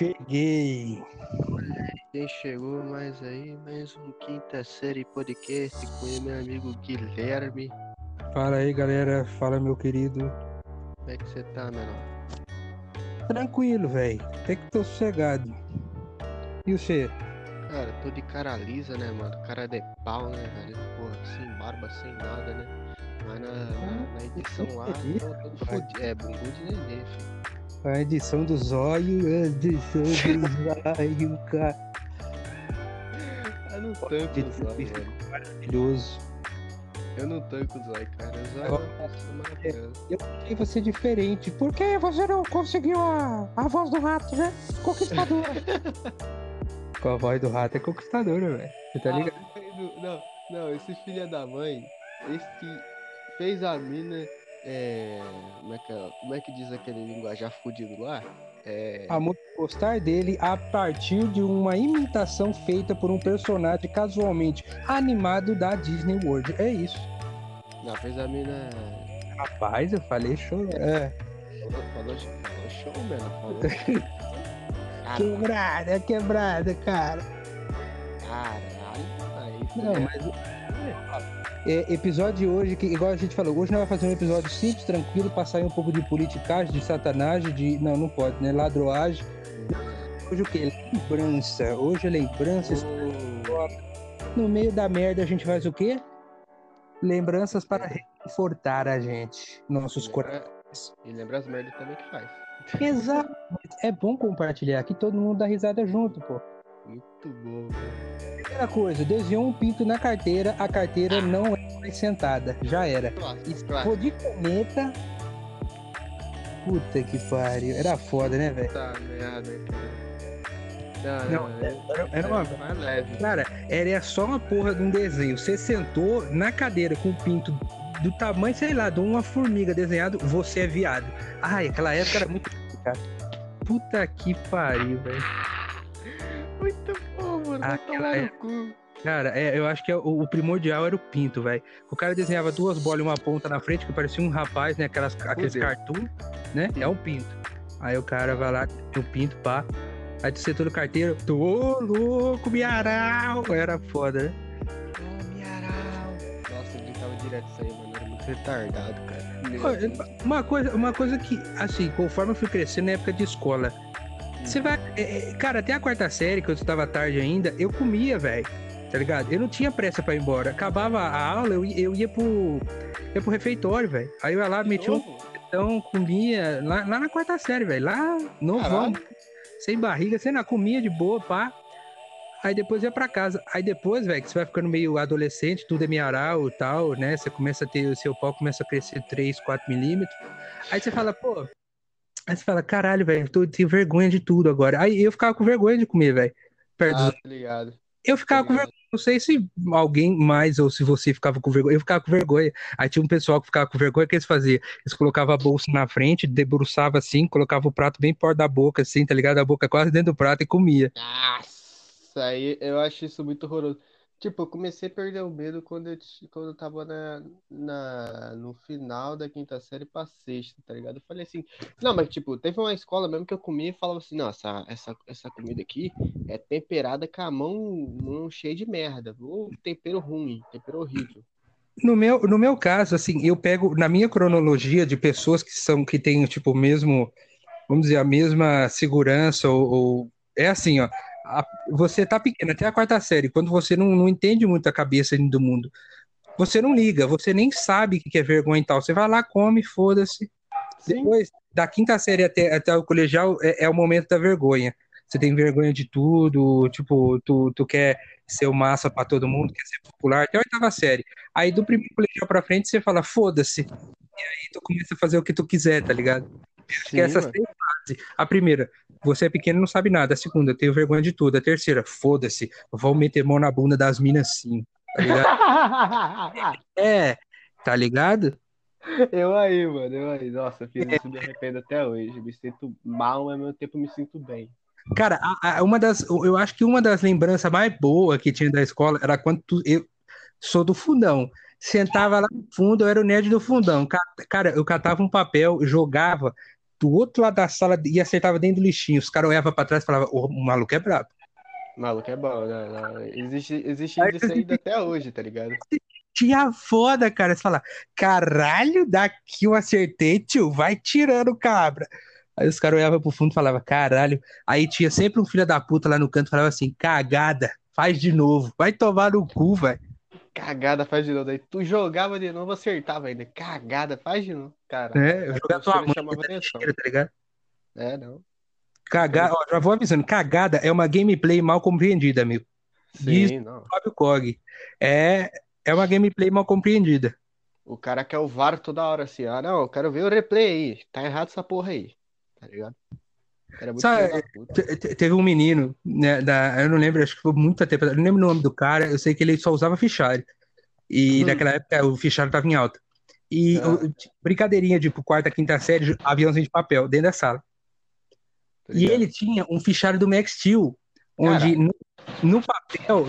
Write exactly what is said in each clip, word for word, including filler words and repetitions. Cheguei. Quem chegou mais aí, mais um Quinta Série Podcast com o meu amigo Guilherme. Fala aí, galera. Fala, meu querido. Como é que você tá, meu irmão? Tranquilo, velho. Até que tô sossegado. E você? Cara, tô de cara lisa, né, mano? Cara de pau, né, velho? Porra, sem barba, sem nada, né? Mas na, na, na edição lá, tô todo fodido. É, bumbum de nenê, filho. A edição dos olhos, a edição dos olhos, cara. Eu não tanco os olhos, velho. Maravilhoso. Eu não tanco os olhos, cara. Os olhos são maravilhosos. Eu queria você diferente. Por que você não conseguiu a, a voz do rato, né? Conquistadora. Com a voz do rato é conquistadora, velho. Você tá ligado? Ah, não, não, esse filho é da mãe, esse que fez a mina... É, como, é que, como é que diz aquele linguajar fudido lá? É... A moça gostar dele a partir de uma imitação feita por um personagem casualmente animado da Disney World. É isso. Não, fez a mina. Rapaz, eu falei show. É. Falou, falou show, mano. Falou. Quebrada, quebrada, cara. Caralho, aí. Não, mas. É, episódio de hoje, que igual a gente falou, hoje nós vamos fazer um episódio simples, tranquilo, passar um pouco de politicagem, de satanagem, de... Não, não pode, né? Ladroagem. Hoje o que? Lembrança. Hoje é lembranças. Oh. No meio da merda a gente faz o quê? Lembranças para reconfortar a gente, nossos e lembra... corações. E lembra as merdas também que faz. Exato. É bom compartilhar, que todo mundo dá risada junto, pô. Muito bom, velho. Primeira coisa, desviou um pinto na carteira, a carteira não é mais sentada, já era. Pô, de caneta. Puta que pariu, era foda, né, velho? Tá merda, cara. Não, não, não era, era uma. Era leve. Cara, era só uma porra de um desenho. Você sentou na cadeira com o pinto do tamanho, sei lá, de uma formiga desenhado, você é viado. Ai, aquela época era muito complicado. Puta que pariu, velho. Muito bom, mano. Vai tomar no cu. Cara, é, eu acho que o, o primordial era o pinto, velho. O cara desenhava duas bolas e uma ponta na frente, que parecia um rapaz, né? Aquelas, aqueles cartoon, né? Sim. É um pinto. Aí o cara vai lá, tem o pinto, pá. Aí do setor do carteiro, tô louco, miaral. Era foda, né? Ô, miaral. Nossa, eu gritava direto isso aí, mano. Era muito retardado, cara. Uma coisa, uma coisa que, assim, conforme eu fui crescendo na época de escola... Você vai... Cara, até a quarta série, que eu estava tarde ainda, eu comia, velho. Tá ligado? Eu não tinha pressa pra ir embora. Acabava a aula, eu, eu ia pro... ia pro refeitório, velho. Aí eu ia lá, metia um... Então, comia... Lá, lá na quarta série, velho. Lá, novão. Sem barriga, sem nada. Comia de boa, pá. Aí depois ia pra casa. Aí depois, velho, que você vai ficando meio adolescente, tudo é miaral e tal, né? Você começa a ter... O seu pau começa a crescer três, quatro milímetros. Aí você fala, pô... Aí você fala, caralho, velho, eu tenho vergonha de tudo agora. Aí eu ficava com vergonha de comer, velho. Ah, tá ligado. Eu ficava tá ligado. com vergonha, não sei se alguém mais ou se você ficava com vergonha. Eu ficava com vergonha. Aí tinha um pessoal que ficava com vergonha, o que eles faziam? Eles colocavam a bolsa na frente, debruçava assim, colocava o prato bem perto da boca, assim, tá ligado? A boca quase dentro do prato e comia. Nossa, aí eu acho isso muito horroroso. Tipo, eu comecei a perder o medo quando eu, quando eu tava na, na, no final da quinta série pra sexta, tá ligado? Eu falei assim... Não, mas tipo, teve uma escola mesmo que eu comia e falava assim... Não, essa, essa, essa comida aqui é temperada com a mão, mão cheia de merda. Ou tempero ruim, tempero horrível. No meu, no meu caso, assim, eu pego... Na minha cronologia de pessoas que são... Que têm, tipo, mesmo... Vamos dizer, a mesma segurança ou... ou é assim, ó... Você tá pequeno, até a quarta série, quando você não, não entende muito a cabeça do mundo, você não liga, você nem sabe o que é vergonha e tal, você vai lá, come, foda-se. Sim. Depois, da quinta série até, até o colegial, é, é o momento da vergonha. Você tem vergonha de tudo, tipo, tu, tu quer ser o massa pra todo mundo, quer ser popular, até a oitava série. Aí do primeiro colegial pra frente, você fala, foda-se. E aí tu começa a fazer o que tu quiser, tá ligado? Sim, que essas três fases. A primeira, você é pequeno e não sabe nada. A segunda, eu tenho vergonha de tudo. A terceira, foda-se, vão meter mão na bunda das minas sim, tá ligado? É, tá ligado? Eu aí, mano, eu aí. Nossa, fiz isso, me arrependo até hoje. Me sinto mal, mas ao mesmo tempo me sinto bem. Cara, a, a, uma das, eu acho que uma das lembranças mais boas que tinha da escola era quando tu, eu sou do fundão. Sentava lá no fundo, eu era o nerd do fundão. Cara, eu catava um papel, jogava, do outro lado da sala e acertava dentro do lixinho. Os caras olhavam pra trás e falavam, o maluco é brabo. O maluco é bom, né? Não. Existe, existe isso ainda até hoje, tá ligado? Tinha foda, cara. Você fala, caralho, daqui eu acertei, tio, vai tirando, cabra. Aí os caras olhavam pro fundo e falavam, caralho. Aí tinha sempre um filho da puta lá no canto, falava assim, cagada, faz de novo, vai tomar no cu, velho. Cagada, faz de novo. Aí tu jogava de novo, acertava ainda. Cagada, faz de novo, cara. É, eu jogava tua mãe, tá ligado? É, não. Cagada, ó, já vou avisando, cagada é uma gameplay mal compreendida, amigo. Diz o Fábio Cog. É, é uma gameplay mal compreendida. O cara quer o V A R toda hora assim, ah, não, eu quero ver o replay aí. Tá errado essa porra aí, tá ligado? Era muito Sabe, teve um menino, né, da, eu não lembro, acho que foi muito tempo, eu não lembro o nome do cara, eu sei que ele só usava fichário. E hum. naquela época o fichário tava em alta. E ah. eu, brincadeirinha, tipo, quarta, quinta série, aviãozinho de papel, dentro da sala. E ele tinha um fichário do Max Steel, onde no, no papel,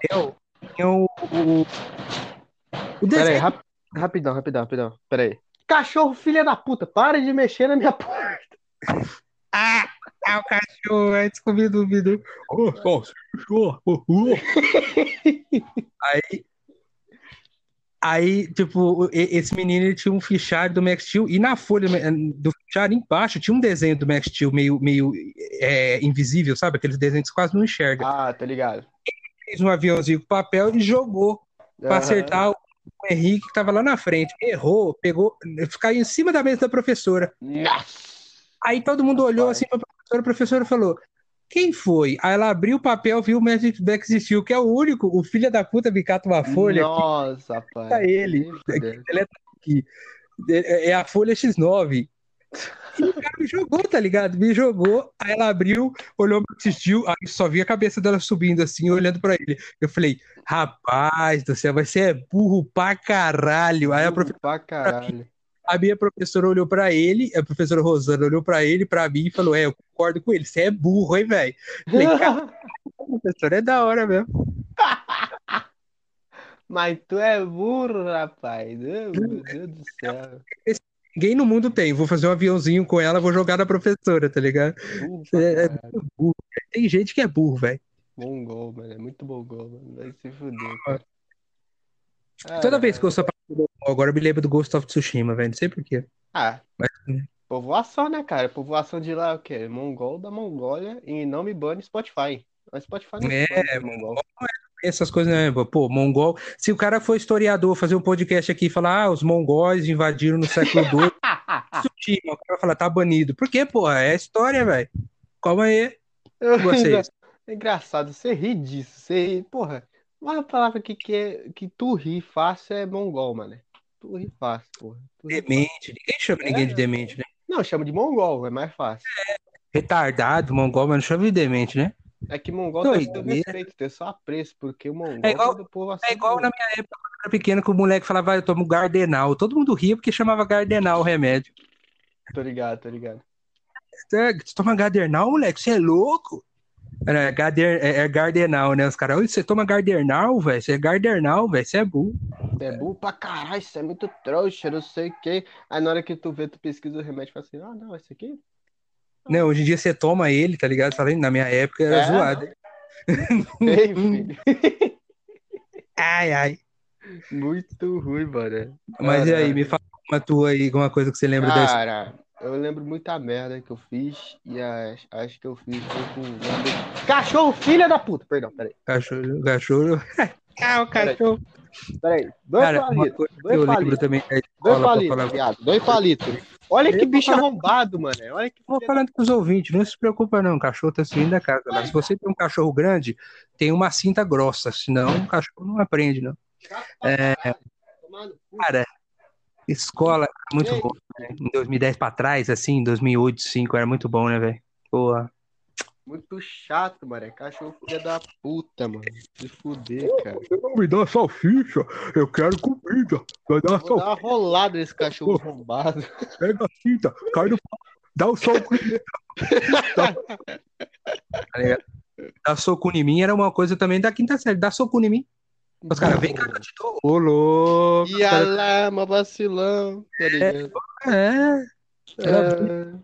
papel tinha o, o, o desenho. Peraí, rap, rapidão, rapidão, rapidão. Peraí. Cachorro, filha da puta, para de mexer na minha porta. Ah, ah o cachorro, é descobrido o vídeo. Oh, oh, cachorro. Oh, oh. Aí, aí, tipo, esse menino ele tinha um fichário do Max Steel e na folha do fichário embaixo tinha um desenho do Max Steel meio, meio é, invisível, sabe? Aqueles desenhos que quase não enxerga. Ah, tá ligado. Ele fez um aviãozinho com papel e jogou uhum. pra acertar o Henrique que tava lá na frente. Errou, pegou, caiu em cima da mesa da professora. Nossa. Aí todo mundo olhou Pai. assim pra professora, a professora falou... Quem foi? Aí ela abriu o papel, viu o Magic Black Steel, que é o único, o filho da puta bicata uma folha. Nossa, que... pai. Ele. Ele é aqui. É a folha X nove. E o cara me jogou, tá ligado? Me jogou, aí ela abriu, olhou pro Black Steel, aí só vi a cabeça dela subindo assim, olhando pra ele. Eu falei, rapaz do céu, você é burro pra caralho. Aí a professora... Burro pra caralho. A minha professora olhou pra ele, a professora Rosana olhou pra ele, pra mim e falou, é, eu concordo com ele, você é burro, hein, velho? Falei, cara, professora é da hora mesmo. Mas tu é burro, rapaz. Meu Deus do céu. Ninguém no mundo tem, vou fazer um aviãozinho com ela, vou jogar na professora, tá ligado? Burro, é, é muito burro. Tem gente que é burro, velho. Bom gol, mano, é muito bom gol, mano. Vai se fuder, cara. Ah, Toda é, vez que eu sou agora eu me lembro do Ghost of Tsushima, velho. Não sei porquê. Ah, mas... povoação, né, cara? Povoação de lá, o quê? Mongol da Mongólia e não me bane Spotify. Mas Spotify não é, é Mongol. Essas coisas, né? Pô, Mongol... Se o cara for historiador, fazer um podcast aqui e falar, ah, os mongóis invadiram no século dois. Tsushima, o cara vai falar, tá banido. Por quê, porra? É história, velho. Calma aí. Vocês. É engraçado, você ri disso. Você ri, porra. Uma palavra que, que, é, que tu ri fácil é mongol, mano. Tu ri fácil, porra. Tu demente. Fácil. Ninguém chama é, ninguém de demente, né? Não, chama de mongol, é mais fácil. É, retardado, mongol, mas não chama de demente, né? É que mongol tem seu respeito, tem só apreço, porque o mongol é igual, é do povo assim. É igual na minha época, quando eu era pequeno, que o moleque falava, eu tomo Gardenal. Todo mundo ria porque chamava Gardenal o remédio. Tô ligado, tô ligado. É, tu toma Gardenal, moleque? Você é louco? É, é, é Gardenal, né? Os caras, você toma Gardenal, velho? Você é Gardenal, velho? Você é burro. Você é burro pra caralho, você é muito trouxa, não sei o quê. Aí na hora que tu vê, tu pesquisa o remédio e fala assim, ah, não, esse aqui? Não, hoje em dia você toma ele, tá ligado? Na minha época era é, zoado. Ei, filho. Ai, ai. Muito ruim, mano. Mas caralho. E aí, me fala uma tua aí, alguma coisa que você lembra dessa? Cara... Eu lembro muita merda que eu fiz e acho, acho que eu fiz com... Lembro... Cachorro, filha da puta! Perdão, peraí. Cachorro, cachorro... ah, o cachorro... Peraí, dois cara, palitos, dois palitos, também é dois palitos, viado, dois palitos. Olha eu que bicho falando... arrombado, mano. Olha que... Vou falando com os ouvintes, não se preocupa não, o cachorro tá seguindo a casa. Mas se você tem um cachorro grande, tem uma cinta grossa, senão o cachorro não aprende, não. É... Cara... Escola, muito bom, né? Em dois mil e dez pra trás, assim, em dois mil e oito, dois mil e cinco, era muito bom, né, velho? Porra. Muito chato, mano. Cachorro filha da puta, mano. Se fuder, oh, cara. Você não me dá salsicha, eu quero comida. Vai dar vou dar uma rolada nesse cachorro oh, arrombado. Pega a cinta, cai no pau, dá o soco em mim. Dar soco em mim era uma coisa também da quinta série, dar soco em mim. Os caras, vem cá que eu te dou. Ô, louco. E a lama, vacilão. É, é. é.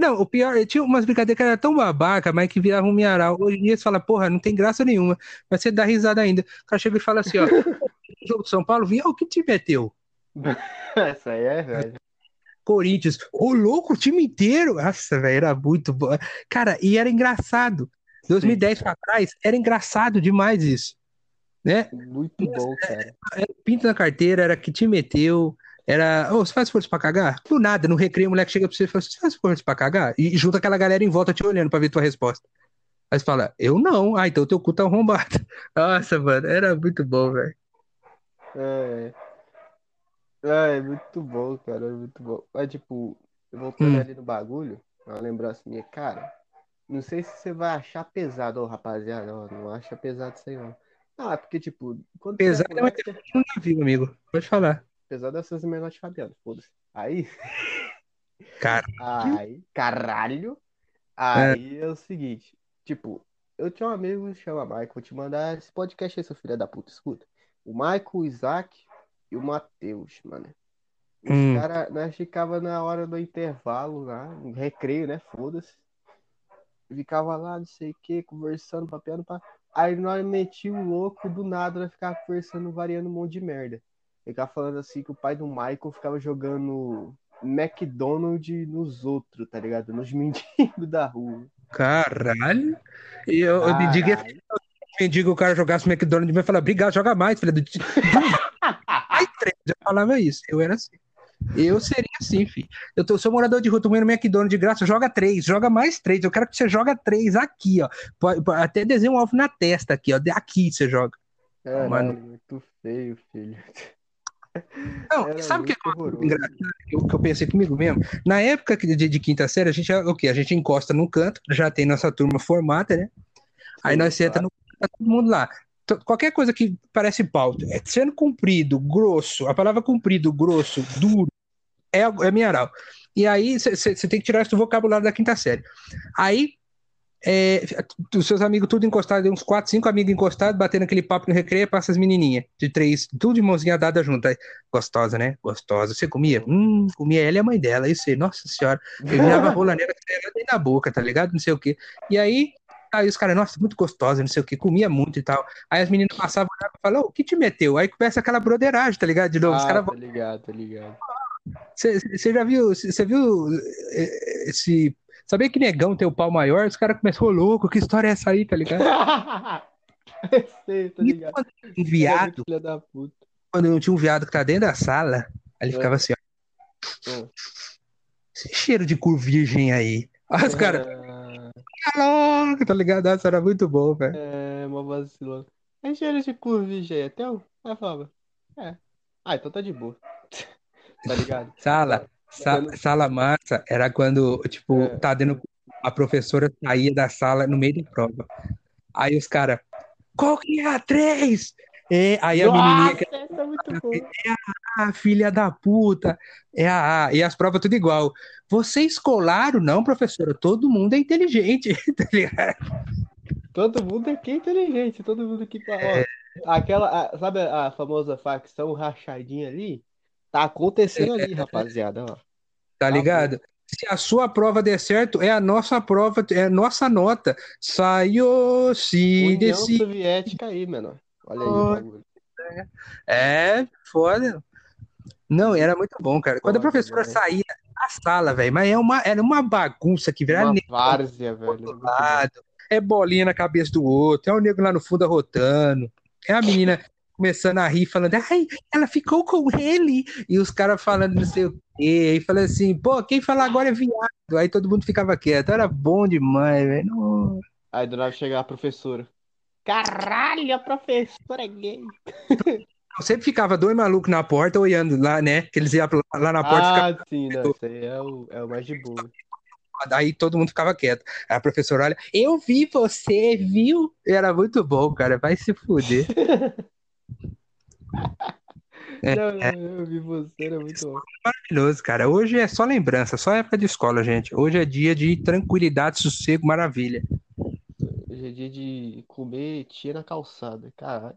Não, o pior, tinha umas brincadeiras que era tão babaca, mas que virava um miaral. Hoje em dia você fala, porra, não tem graça nenhuma, mas você dá risada ainda. O cara chega e fala assim, ó, o jogo de São Paulo, vinha, o que time é teu? Essa aí é, velho. Corinthians, ô louco, o time inteiro. Nossa, velho, era muito bom. Cara, e era engraçado. dois mil e dez Sim. pra trás, era engraçado demais isso. Né? Muito bom, cara. Era pinto na carteira, era que te meteu, era, ô, oh, você faz força pra cagar? Do nada, no recreio, o moleque chega pra você e fala, você faz força pra cagar? E junta aquela galera em volta te olhando pra ver tua resposta. Aí você fala, eu não. Ah, então teu cu tá arrombado. Nossa, mano, era muito bom, velho. É. É, muito bom, cara, é muito bom. Mas, tipo, eu vou pegar hum. ali no bagulho, uma lembrança minha, cara, não sei se você vai achar pesado, ô, rapaziada, ó, não acha pesado isso aí, não. Ah, porque, tipo... Quando pesado é uma coisa que eu não vi, amigo. Pode falar. Pesado é essas menores de Fabiano, foda-se. Aí... Caralho. Aí, caralho. Aí é. é o seguinte, tipo, eu tinha um amigo que se chama Michael, vou te mandar esse podcast aí, seu filho da puta, escuta. O Michael, o Isaac e o Matheus, mano. Os hum. caras, nós ficava na hora do intervalo lá, no recreio, né, foda-se. Ficava lá, não sei o que, conversando, papeando, pra... Aí nós metia o louco do nada, nós ficava conversando, variando um monte de merda. Ficava falando assim que o pai do Michael ficava jogando McDonald's nos outros, tá ligado? Nos mendigos da rua. Caralho! E eu, eu me diga, mendigo, o cara jogasse McDonald's, vai falar, obrigado, joga mais, filha do... Ai, três, eu falava isso, eu era assim. Eu seria assim, filho. Eu tô, sou morador de rua, tô comendo McDonald's de graça, joga três, joga mais três. Eu quero que você joga três aqui, ó. Até desenho um alvo na testa aqui, ó. Aqui você joga. É, mano, muito feio, filho. Não, era, sabe o que é engraçado? Eu, que eu pensei comigo mesmo. Na época de, de quinta série, a gente, o quê? A gente encosta num canto, já tem nossa turma formada, né? Aí sim, nós senta tá. no canto, tá todo mundo lá. Qualquer coisa que parece pauta, é sendo comprido, grosso, a palavra comprido, grosso, duro, é, é mineral. E aí você tem que tirar isso do vocabulário da quinta série. Aí, é, os seus amigos tudo encostados, uns quatro, cinco amigos encostados, batendo aquele papo no recreio, passa as menininhas de três, tudo de mãozinha dada junto. Aí, gostosa, né? Gostosa. Você comia? Hum, comia ela e a mãe dela. Isso aí, nossa senhora. Eu virava rola nela, nem na boca, tá ligado? Não sei o quê. E aí... Aí os caras, nossa, muito gostosa, não sei o que, comia muito e tal. Aí as meninas passavam e falavam, o que te meteu? Aí começa aquela broderagem, tá ligado? De novo, ah, os caras... tá ligado, tá ligado. Você já viu, você viu esse... Sabia que negão tem o pau maior? Os caras começam, ô louco, que história é essa aí, tá ligado? Sei, tá ligado. Um viado, filha da puta. Quando eu tinha um viado que tá dentro da sala, aí ele é. ficava assim, ó. É. Esse cheiro de cu virgem aí. Aí os caras... É. Tá ligado? Essa era muito bom, velho. É, uma vacilona. É cheiro de curva, G, até o... É, Fábio. É. Ah, então tá de boa. Tá ligado? Sala. Sa- não... Sala massa era quando, tipo, é. tá dando... A professora saía da sala no meio da prova. Aí os caras... Qual que é a três? É, aí a Nossa, menininha... Que... Essa é muito boa. É a A, filha da puta. É a A. E as provas tudo igual. Vocês colaram? Não, professora. Todo mundo é inteligente. Tá ligado? Todo mundo aqui é inteligente. Todo mundo aqui... Pra... É... Aquela... A, sabe a famosa facção rachadinha ali? Tá acontecendo ali, é... rapaziada. Ó. Tá ligado? Tá, se a sua prova der certo, é a nossa prova, é a nossa nota. Saiu... se União desse... Soviética aí, menor. Olha aí o bagulho. É, foda. Não, era muito bom, cara. Quando Nossa, a professora velho. saía da sala, velho, mas é uma, era uma bagunça que virava... Uma negro, várzea, velho. Lado, é bolinha na cabeça do outro, é o nego lá no fundo arrotando, é a menina começando a rir, falando, ai, ela ficou com ele, e os caras falando não sei o quê, e falando assim, pô, quem falar agora é viado, aí todo mundo ficava quieto, era bom demais, velho. Aí do nada chegava a professora. Caralho, a professora é gay. Eu sempre ficava dois malucos na porta olhando lá, né? Que eles iam lá na porta. Ah, ficava... sim, não, isso aí é o, é o mais de boa. Aí todo mundo ficava quieto. Aí a professora olha, eu vi você, viu? Era muito bom, cara. Vai se fuder. é, não, não, eu vi você, era muito bom. Maravilhoso, cara. Hoje é só lembrança, só época de escola, gente. Hoje é dia de tranquilidade, sossego, maravilha. Hoje é dia de comer tia na calçada, caralho.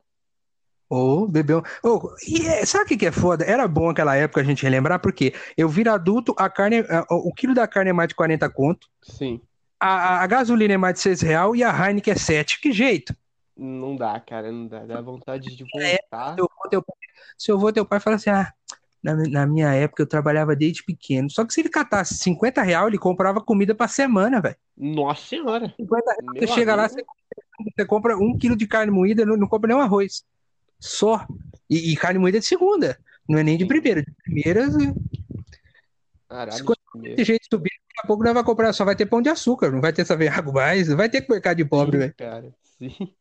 Ou beber um... Oh, e é, sabe o que, que é foda? Era bom aquela época a gente relembrar, porque eu viro adulto, a carne, a, o quilo da carne é mais de quarenta conto. Sim. A, a, a gasolina é mais de seis reais e a Heineken é sete. Que jeito? Não dá, cara, não dá. Dá vontade de voltar. É, eu vou, teu pai, se eu vou, teu pai fala assim, ah, na, na minha época eu trabalhava desde pequeno. Só que se ele catasse cinquenta reais, ele comprava comida pra semana, velho. Nossa senhora. cinquenta reais, você chega lá, você, você compra um quilo de carne moída, não, não compra nenhum arroz. Só. E, e carne moída de segunda. Não é nem de primeira. De primeiras. Caralho. Se desse jeito subir, daqui a pouco não vai comprar, só vai ter Pão de Açúcar. Não vai ter essa verrago mais. Não vai ter mercado de pobre, velho. Cara, sim.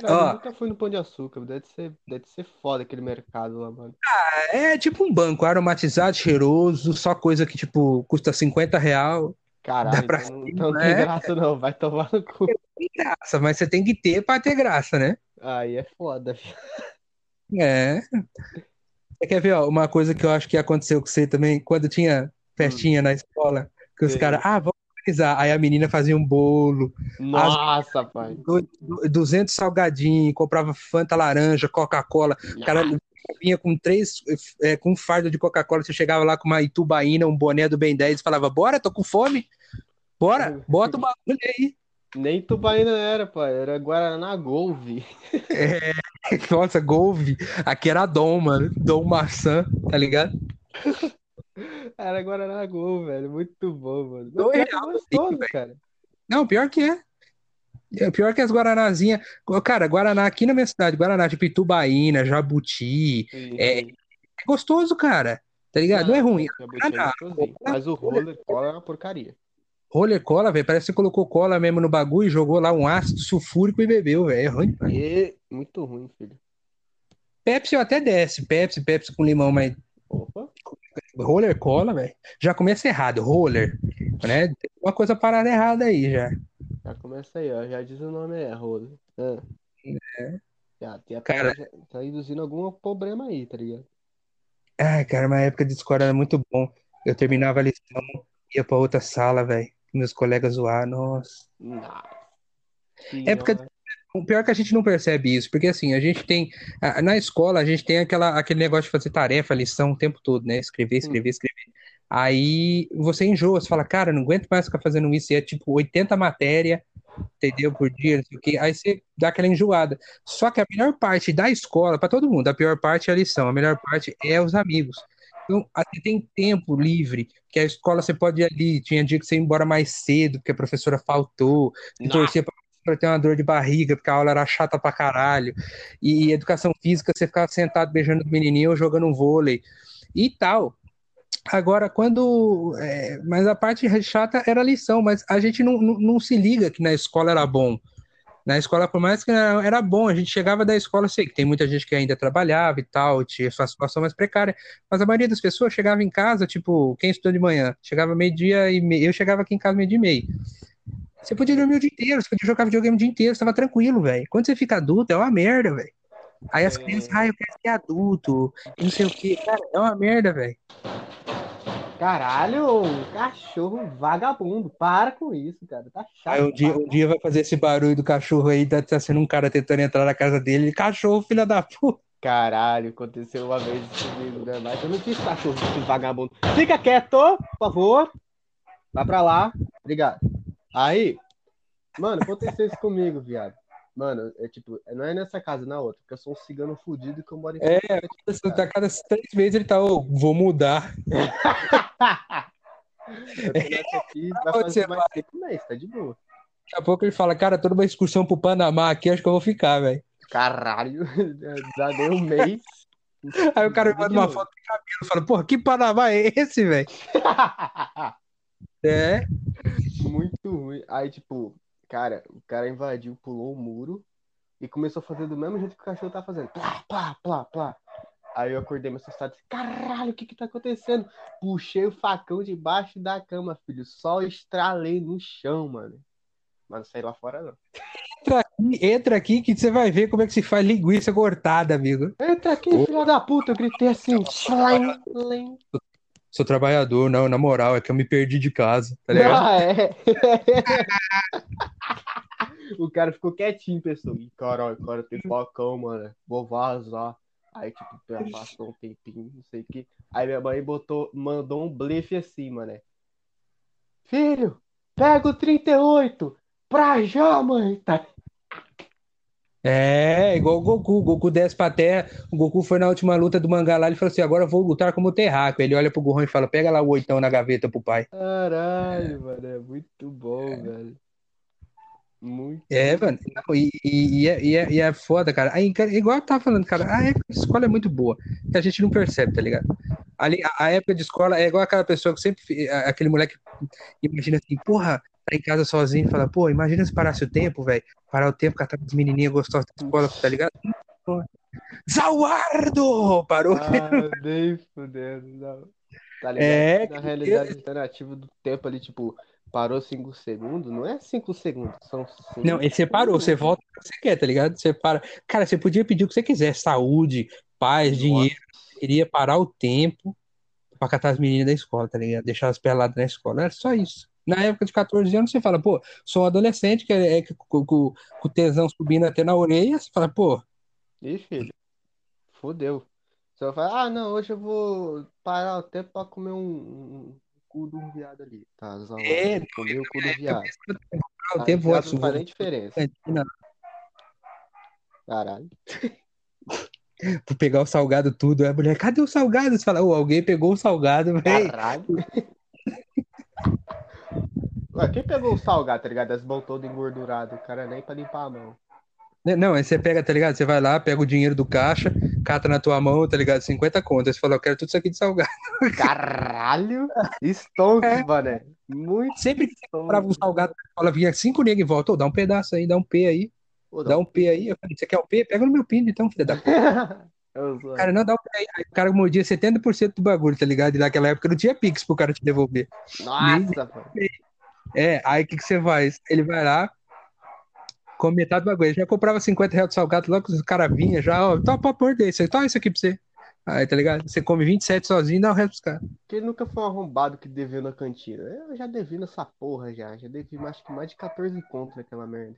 Caralho, ó, eu nunca fui no Pão de Açúcar. Deve ser, deve ser foda aquele mercado lá, mano. Ah, é tipo um banco aromatizado, cheiroso. Só coisa que, tipo, custa cinquenta real. Caralho, pra então, cima, então não tem é? graça, não. Vai tomar no cu. Tem graça, mas você tem que ter pra ter graça, né? Aí é foda. É. Você quer ver, ó, uma coisa que eu acho que aconteceu com você também, quando tinha festinha hum. na escola, que os caras, ah, vamos organizar. Aí a menina fazia um bolo. Nossa, as... pai. duzentos salgadinhos, comprava Fanta laranja, Coca-Cola. O cara vinha com três, é, com um fardo de Coca-Cola. Você chegava lá com uma Itubaína, um boné do Ben dez e falava, bora, tô com fome. Bora, bota o bagulho aí. Nem Itubaína era, pai. Era Guaraná-Golvi. É, nossa, Golvi. Aqui era Dom, mano. Dom maçã, tá ligado? Era Guaraná-Golvi, velho. Muito bom, mano. Não, é gostoso, cara. Não, pior que é. é. Pior que as Guaranazinhas. Cara, Guaraná aqui na minha cidade. Guaraná, tipo Itubaína, Jabuti. É, é gostoso, cara. Tá ligado? Não, não é ruim. Guaraná, é mas o Roller Cola é uma porcaria. Roller Cola, velho, parece que você colocou cola mesmo no bagulho e jogou lá um ácido sulfúrico e bebeu, velho. É ruim, e... Muito ruim, filho. Pepsi eu até desce. Pepsi, Pepsi com limão, mas... Opa. Roller Cola, velho. Já começa errado. Roller, né? Tem uma coisa parada errada aí, já. Já começa aí, ó. Já diz o nome, é Roller. Ah. É. Já, tem a... Cara... já tá induzindo algum problema aí, tá ligado? Ai, cara, uma época de escola era muito bom. Eu terminava a lição, ia pra outra sala, velho. Meus colegas zoar, nossa. Não. É porque o pior é que a gente não percebe isso, porque assim, a gente tem, na escola a gente tem aquela, aquele negócio de fazer tarefa, lição o tempo todo, né? Escrever, escrever, hum. escrever. Aí você enjoa, você fala, cara, não aguento mais ficar fazendo isso, e é tipo oitenta matérias, entendeu? Por dia, não sei o quê. Aí você dá aquela enjoada. Só que a melhor parte da escola, pra todo mundo, a pior parte é a lição, a melhor parte é os amigos. Então, até tem tempo livre, que a escola você pode ir ali, tinha dia que você ia embora mais cedo, porque a professora faltou, e torcia pra, pra ter uma dor de barriga, porque a aula era chata pra caralho, e educação física você ficava sentado beijando o menininho ou jogando um vôlei, e tal. Agora, quando... É, mas a parte chata era a lição, mas a gente não, não, não se liga que na escola era bom. Na escola, por mais que era bom, a gente chegava da escola, sei que tem muita gente que ainda trabalhava e tal, tinha sua situação mais precária, mas a maioria das pessoas chegava em casa, tipo, quem estudou de manhã? Chegava meio-dia e meio, eu chegava aqui em casa meio-dia e meio. Você podia dormir o dia inteiro, você podia jogar videogame o dia inteiro, você tava tranquilo, velho. Quando você fica adulto, é uma merda, velho. Aí as é... crianças, ah, eu quero ser adulto, não sei o quê. Cara, é uma merda, velho. Caralho, cachorro vagabundo, para com isso, cara, tá chato. Aí um dia, um dia vai fazer esse barulho do cachorro aí, tá sendo um cara tentando entrar na casa dele, cachorro, filha da puta. Caralho, aconteceu uma vez comigo, né, mas eu não disse cachorro, disse vagabundo. Fica quieto, por favor, vai pra lá, obrigado. Aí, mano, aconteceu isso comigo, viado. Mano, é tipo, não é nessa casa, na outra, porque eu sou um cigano fudido que eu moro em casa. É, aqui, a cada três meses ele tá, ô, oh, vou mudar. Eu tô aqui, vai fazer mais tempo mês, tá de boa. Daqui a pouco ele fala, cara, toda uma excursão pro Panamá aqui, acho que eu vou ficar, velho. Caralho, já deu um mês. Aí o cara me manda uma foto de cabelo e fala, porra, que Panamá é esse, velho? É. Muito ruim. Aí, tipo, cara, o cara invadiu, pulou o muro e começou a fazer do mesmo jeito que o cachorro tá fazendo. Plá, plá, plá, plá. Aí eu acordei, me assustado, disse, caralho, o que que tá acontecendo? Puxei o facão debaixo da cama, filho. Só estralei no chão, mano. Mas não saí lá fora, não. Entra aqui, entra aqui que você vai ver como é que se faz linguiça cortada, amigo. Entra aqui, oh, filho da puta. Eu gritei assim. Sou, sou trabalhador, não, na moral, é que eu me perdi de casa, tá ligado? Ah, é. O cara ficou quietinho, pessoal. E caralho, o cara tem facão, mano. Vou vazar. Aí, tipo, passou um tempinho, não sei o que. Aí minha mãe botou, mandou um blefe assim, mano. Filho, pega o trinta e oito. Pra já, mãe. Tá. É, igual o Goku. O Goku desce pra terra. O Goku foi na última luta do mangá lá. Ele falou assim: agora eu vou lutar como o terráqueo. Ele olha pro Gorrão e fala: pega lá o oitão na gaveta pro pai. Caralho, é. Mano. É muito bom, é. Velho. Muito. É, mano. Não, e, e, e, é, e, é, e é foda, cara. Aí, igual eu tava falando, cara. A época de escola é muito boa. Que a gente não percebe, tá ligado? Ali, a, a época de escola é igual aquela pessoa que sempre. Aquele moleque imagina assim: porra. Em casa sozinho e fala, pô, imagina se parasse o tempo, velho. Parar o tempo, catar as menininhas gostosas da escola, tá ligado? Zauardo! Parou. Ah, nem fudendo. Tá ligado? É, na realidade, eu... alternativa do tempo ali, tipo, parou cinco segundos, não é cinco segundos, são cinco. Não, e você parou, você volta o que você quer, tá ligado? Você para. Cara, você podia pedir o que você quiser, saúde, paz, nossa. Dinheiro. Você queria parar o tempo pra catar as meninas da escola, tá ligado? Deixar elas peladas na escola, era só isso. Na época de catorze anos, você fala, pô, sou um adolescente que é com o tesão subindo até na orelha, você fala, pô... Ih, filho, fodeu. Você vai falar, ah, não, hoje eu vou parar o tempo pra comer um, um cu do viado ali. Tá, Zalma, é, comer o cu do viado. O tempo vou assumir. Não faz nem diferença. Caralho. Por pegar o salgado tudo, a mulher, cadê o salgado? Você fala, ô, oh, alguém pegou o salgado, velho. Caralho. Ué, quem pegou o salgado, tá ligado? As mãos todas engorduradas, o cara nem pra limpar a mão. Não, aí você pega, tá ligado? Você vai lá, pega o dinheiro do caixa, cata na tua mão, tá ligado? cinquenta contas. Você fala, eu quero tudo isso aqui de salgado. Caralho! Estonto, é. Mané. Muito. Sempre que você comprava um salgado, fala, vinha cinco negros e volta, oh, dá um pedaço aí, dá um P aí. Oh, dá um P aí. Eu falei, você quer um P? Pega no meu pino, então, filha da puta. O cara não dá o pé aí. Aí o cara mordia setenta por cento do bagulho, tá ligado? E naquela época não tinha Pix pro cara te devolver. Nossa, pô. É, aí o que, que você faz? Ele vai lá, come metade do bagulho. Ele já comprava cinquenta reais de salgado, logo os caras vinham já, ó, toma pra porra desse, toma isso aqui pra você. Aí, tá ligado? Você come vinte e sete sozinho e dá o resto pros caras. Quem nunca foi um arrombado que deveu na cantina? Eu já devi nessa porra já. Já devi acho que mais de catorze contos naquela merda.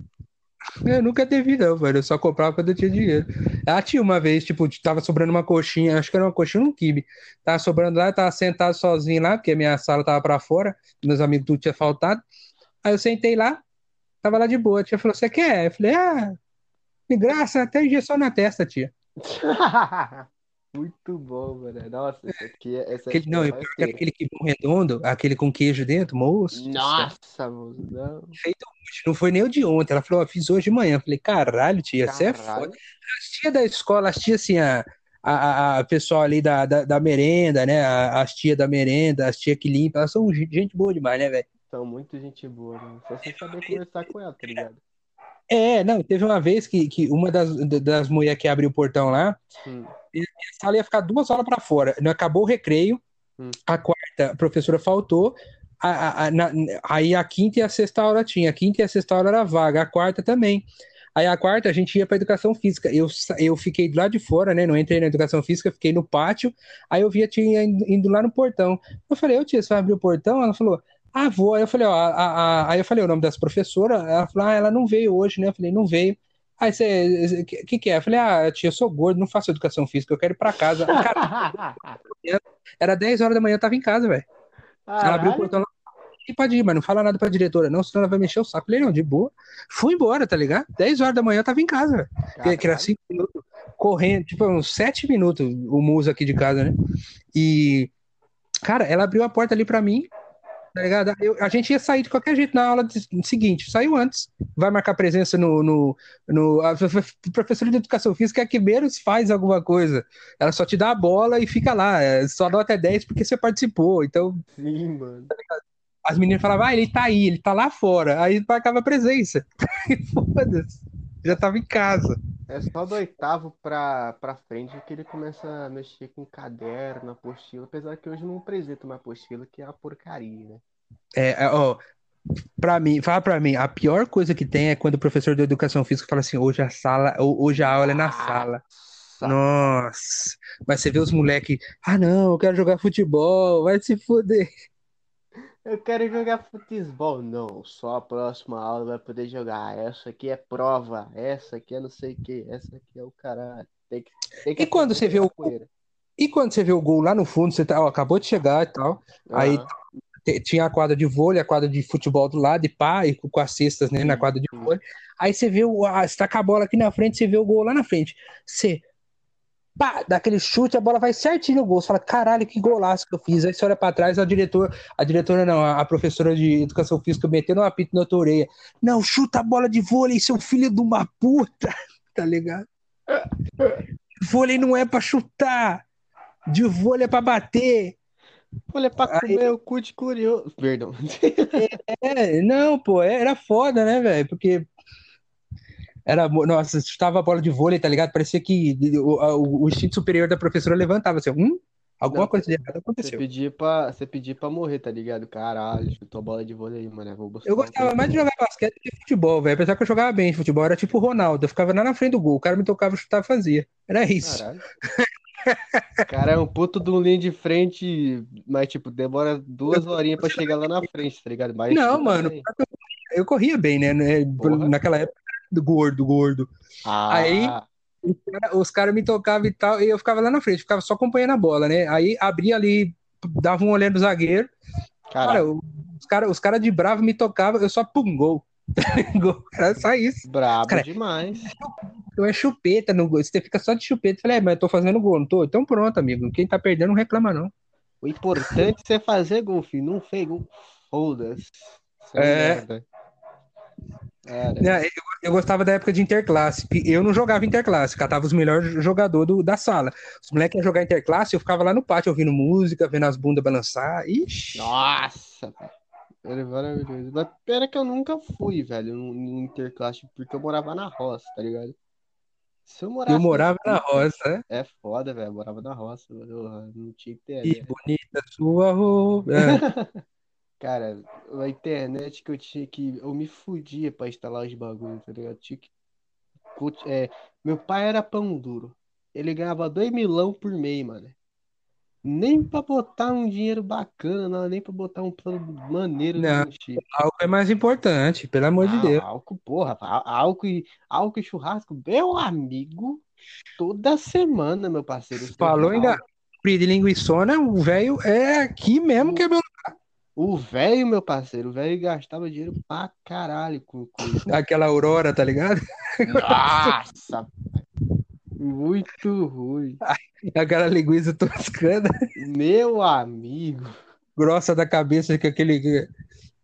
Eu nunca devi, não, velho. Eu só comprava quando eu tinha dinheiro. Ah, tinha uma vez, tipo, tava sobrando uma coxinha, acho que era uma coxinha num quibe. Tava sobrando lá, eu tava sentado sozinho lá, porque a minha sala tava pra fora, meus amigos tudo tinha faltado. Aí eu sentei lá, tava lá de boa. A tia falou, você quer? Eu falei, ah, de graça, até injeção na testa, tia. Muito bom, velho. Nossa, essa aqui é. Essa aqui aquele, não, eu quero aquele quibão redondo, aquele com queijo dentro, moço. Nossa, moço. Não. Feito hoje, não foi nem o de ontem. Ela falou, ó, fiz hoje de manhã. Eu falei, caralho, tia, caralho. Você é foda. As tias da escola, as tias assim, a, a, a pessoal ali da, da, da merenda, né? As tias da merenda, as tias que limpam, elas são gente boa demais, né, velho? São muito gente boa, né? Só você saber conversar com ela, tá ligado? É, não, teve uma vez que, que uma das, das mulheres que abriu o portão lá, hum. A sala ia ficar duas horas pra fora. Acabou o recreio, hum. A quarta, a professora faltou, a, a, a, na, aí a quinta e a sexta hora tinha, a quinta e a sexta hora era vaga, a quarta também. Aí a quarta a gente ia pra educação física, eu, eu fiquei lá de fora, né, não entrei na educação física, fiquei no pátio, aí eu vi a tia indo, indo lá no portão. Eu falei, ô tia, você vai abrir o portão? Ela falou... Ah, vou. Aí eu falei, ó, a, a, a... aí eu falei o nome das professoras, ela falou, ah, ela não veio hoje, né? Eu falei, não veio. Aí você, o que, que é? Eu falei, ah, tia, eu sou gordo, não faço educação física, eu quero ir pra casa. Cara, era dez horas da manhã, eu tava em casa, velho. Ela abriu o portão lá, e pode ir, mas não fala nada pra diretora, não, senão ela vai mexer o saco. Eu falei, não, de boa. Fui embora, tá ligado? dez horas da manhã, eu tava em casa, velho. Que era cinco minutos, correndo, tipo, uns sete minutos, o muso aqui de casa, né? E, cara, ela abriu a porta ali pra mim, tá ligado? Eu, a gente ia sair de qualquer jeito na aula de, seguinte, saiu antes, vai marcar presença no... no, no a professora de educação física é que menos faz alguma coisa, ela só te dá a bola e fica lá, só dá até dez porque você participou, então... Sim, mano. Tá ligado? As meninas falavam, ah, ele tá aí, ele tá lá fora, aí marcava a presença, foda-se, já tava em casa. É só do oitavo pra, pra frente que ele começa a mexer com caderno, apostila, apesar que hoje eu não apresento uma apostila, que é uma porcaria, né? É, ó, pra mim, fala pra mim, a pior coisa que tem é quando o professor de educação física fala assim, hoje a sala, hoje a aula é na sala. Nossa! Mas você vê os moleques, ah não, eu quero jogar futebol, vai se foder. Eu quero jogar futebol. Não, só a próxima aula vai poder jogar. Essa aqui é prova. Essa aqui é não sei o que. Essa aqui é o caralho. Tem que, tem que e quando você vê o gol, e quando você vê o gol lá no fundo, você tá, ó, acabou de chegar e tal. Uhum. Aí t- tinha a quadra de vôlei, a quadra de futebol do lado, e pá, e com as cestas, né, na quadra de vôlei. Aí você vê o. Ah, você tá com a bola aqui na frente, você vê o gol lá na frente. Você. Pá, dá aquele chute, a bola vai certinho no gol. Você fala, caralho, que golaço que eu fiz. Aí você olha pra trás, a diretora, a diretora não, a professora de educação física metendo um apito na tua orelha. Não, chuta a bola de vôlei, seu filho de uma puta. Tá ligado? Vôlei não é pra chutar. De vôlei é pra bater. Vôlei é pra comer. Aí... o cu de curioso. Perdão. É, não, pô, era foda, né, velho? Porque... era, nossa, chutava a bola de vôlei, tá ligado? Parecia que o, o, o instinto superior da professora levantava assim, hum? Alguma não, coisa de errado aconteceu. Você pedia, pra, você pedia pra morrer, tá ligado? Caralho, chutou a bola de vôlei, mano. Vou eu gostava um mais de jogar basquete do que futebol, velho. Apesar que eu jogava bem de futebol, era tipo o Ronaldo. Eu ficava lá na frente do gol, o cara me tocava, chutava e fazia. Era isso. O cara é um puto de um linha de frente, mas tipo, demora duas horinhas pra chegar lá na frente, tá ligado? Mas, não, tipo, mano, aí. eu corria bem, né? Porra. Naquela época. Gordo, gordo. Ah. Aí os caras me tocavam e tal, e eu ficava lá na frente, ficava só acompanhando a bola, né? Aí abria ali, dava um olhar no zagueiro. Cara, os caras os cara de bravo me tocavam, eu só pum, gol. Gol, era só isso. Bravo cara, demais. Então é chupeta no gol, você fica só de chupeta. Eu falei, é, mas eu tô fazendo gol, não tô? Então pronto, amigo. Quem tá perdendo não reclama, não. O importante é você fazer gol, filho. Não fez gol. Foda-se. É. Merda. Cara. Eu gostava da época de interclasse. Eu não jogava interclasse, catava os melhores jogadores do, da sala. Os moleques iam jogar interclasse, eu ficava lá no pátio ouvindo música, vendo as bundas balançar. Ixi. Nossa, velho. Maravilhoso. Mas pera que eu nunca fui, velho, no interclasse, porque eu morava na roça, tá ligado? Se eu morasse. Eu morava na roça, né? É foda, velho. Eu morava na roça. Eu não tinha internet. Que bonita sua roupa. É. Cara, a internet que eu tinha que... eu me fudia pra instalar os bagulhos, tá ligado? Tinha que... é, meu pai era pão duro. Ele ganhava dois milão por mês, mano. Nem pra botar um dinheiro bacana, não. Nem pra botar um plano maneiro. Não, tipo. Álcool é mais importante, pelo amor ah, de Deus. Álcool, porra. Álcool e, álcool e churrasco. Meu amigo, toda semana, meu parceiro. Falou ainda. Pri de linguiçona, o velho é aqui mesmo o... que é meu lugar. O velho, meu parceiro, o velho gastava dinheiro pra caralho com, com... aquela Aurora, tá ligado? Nossa! Muito ruim. Aquela linguiça toscana. Meu amigo. Grossa da cabeça com aquele,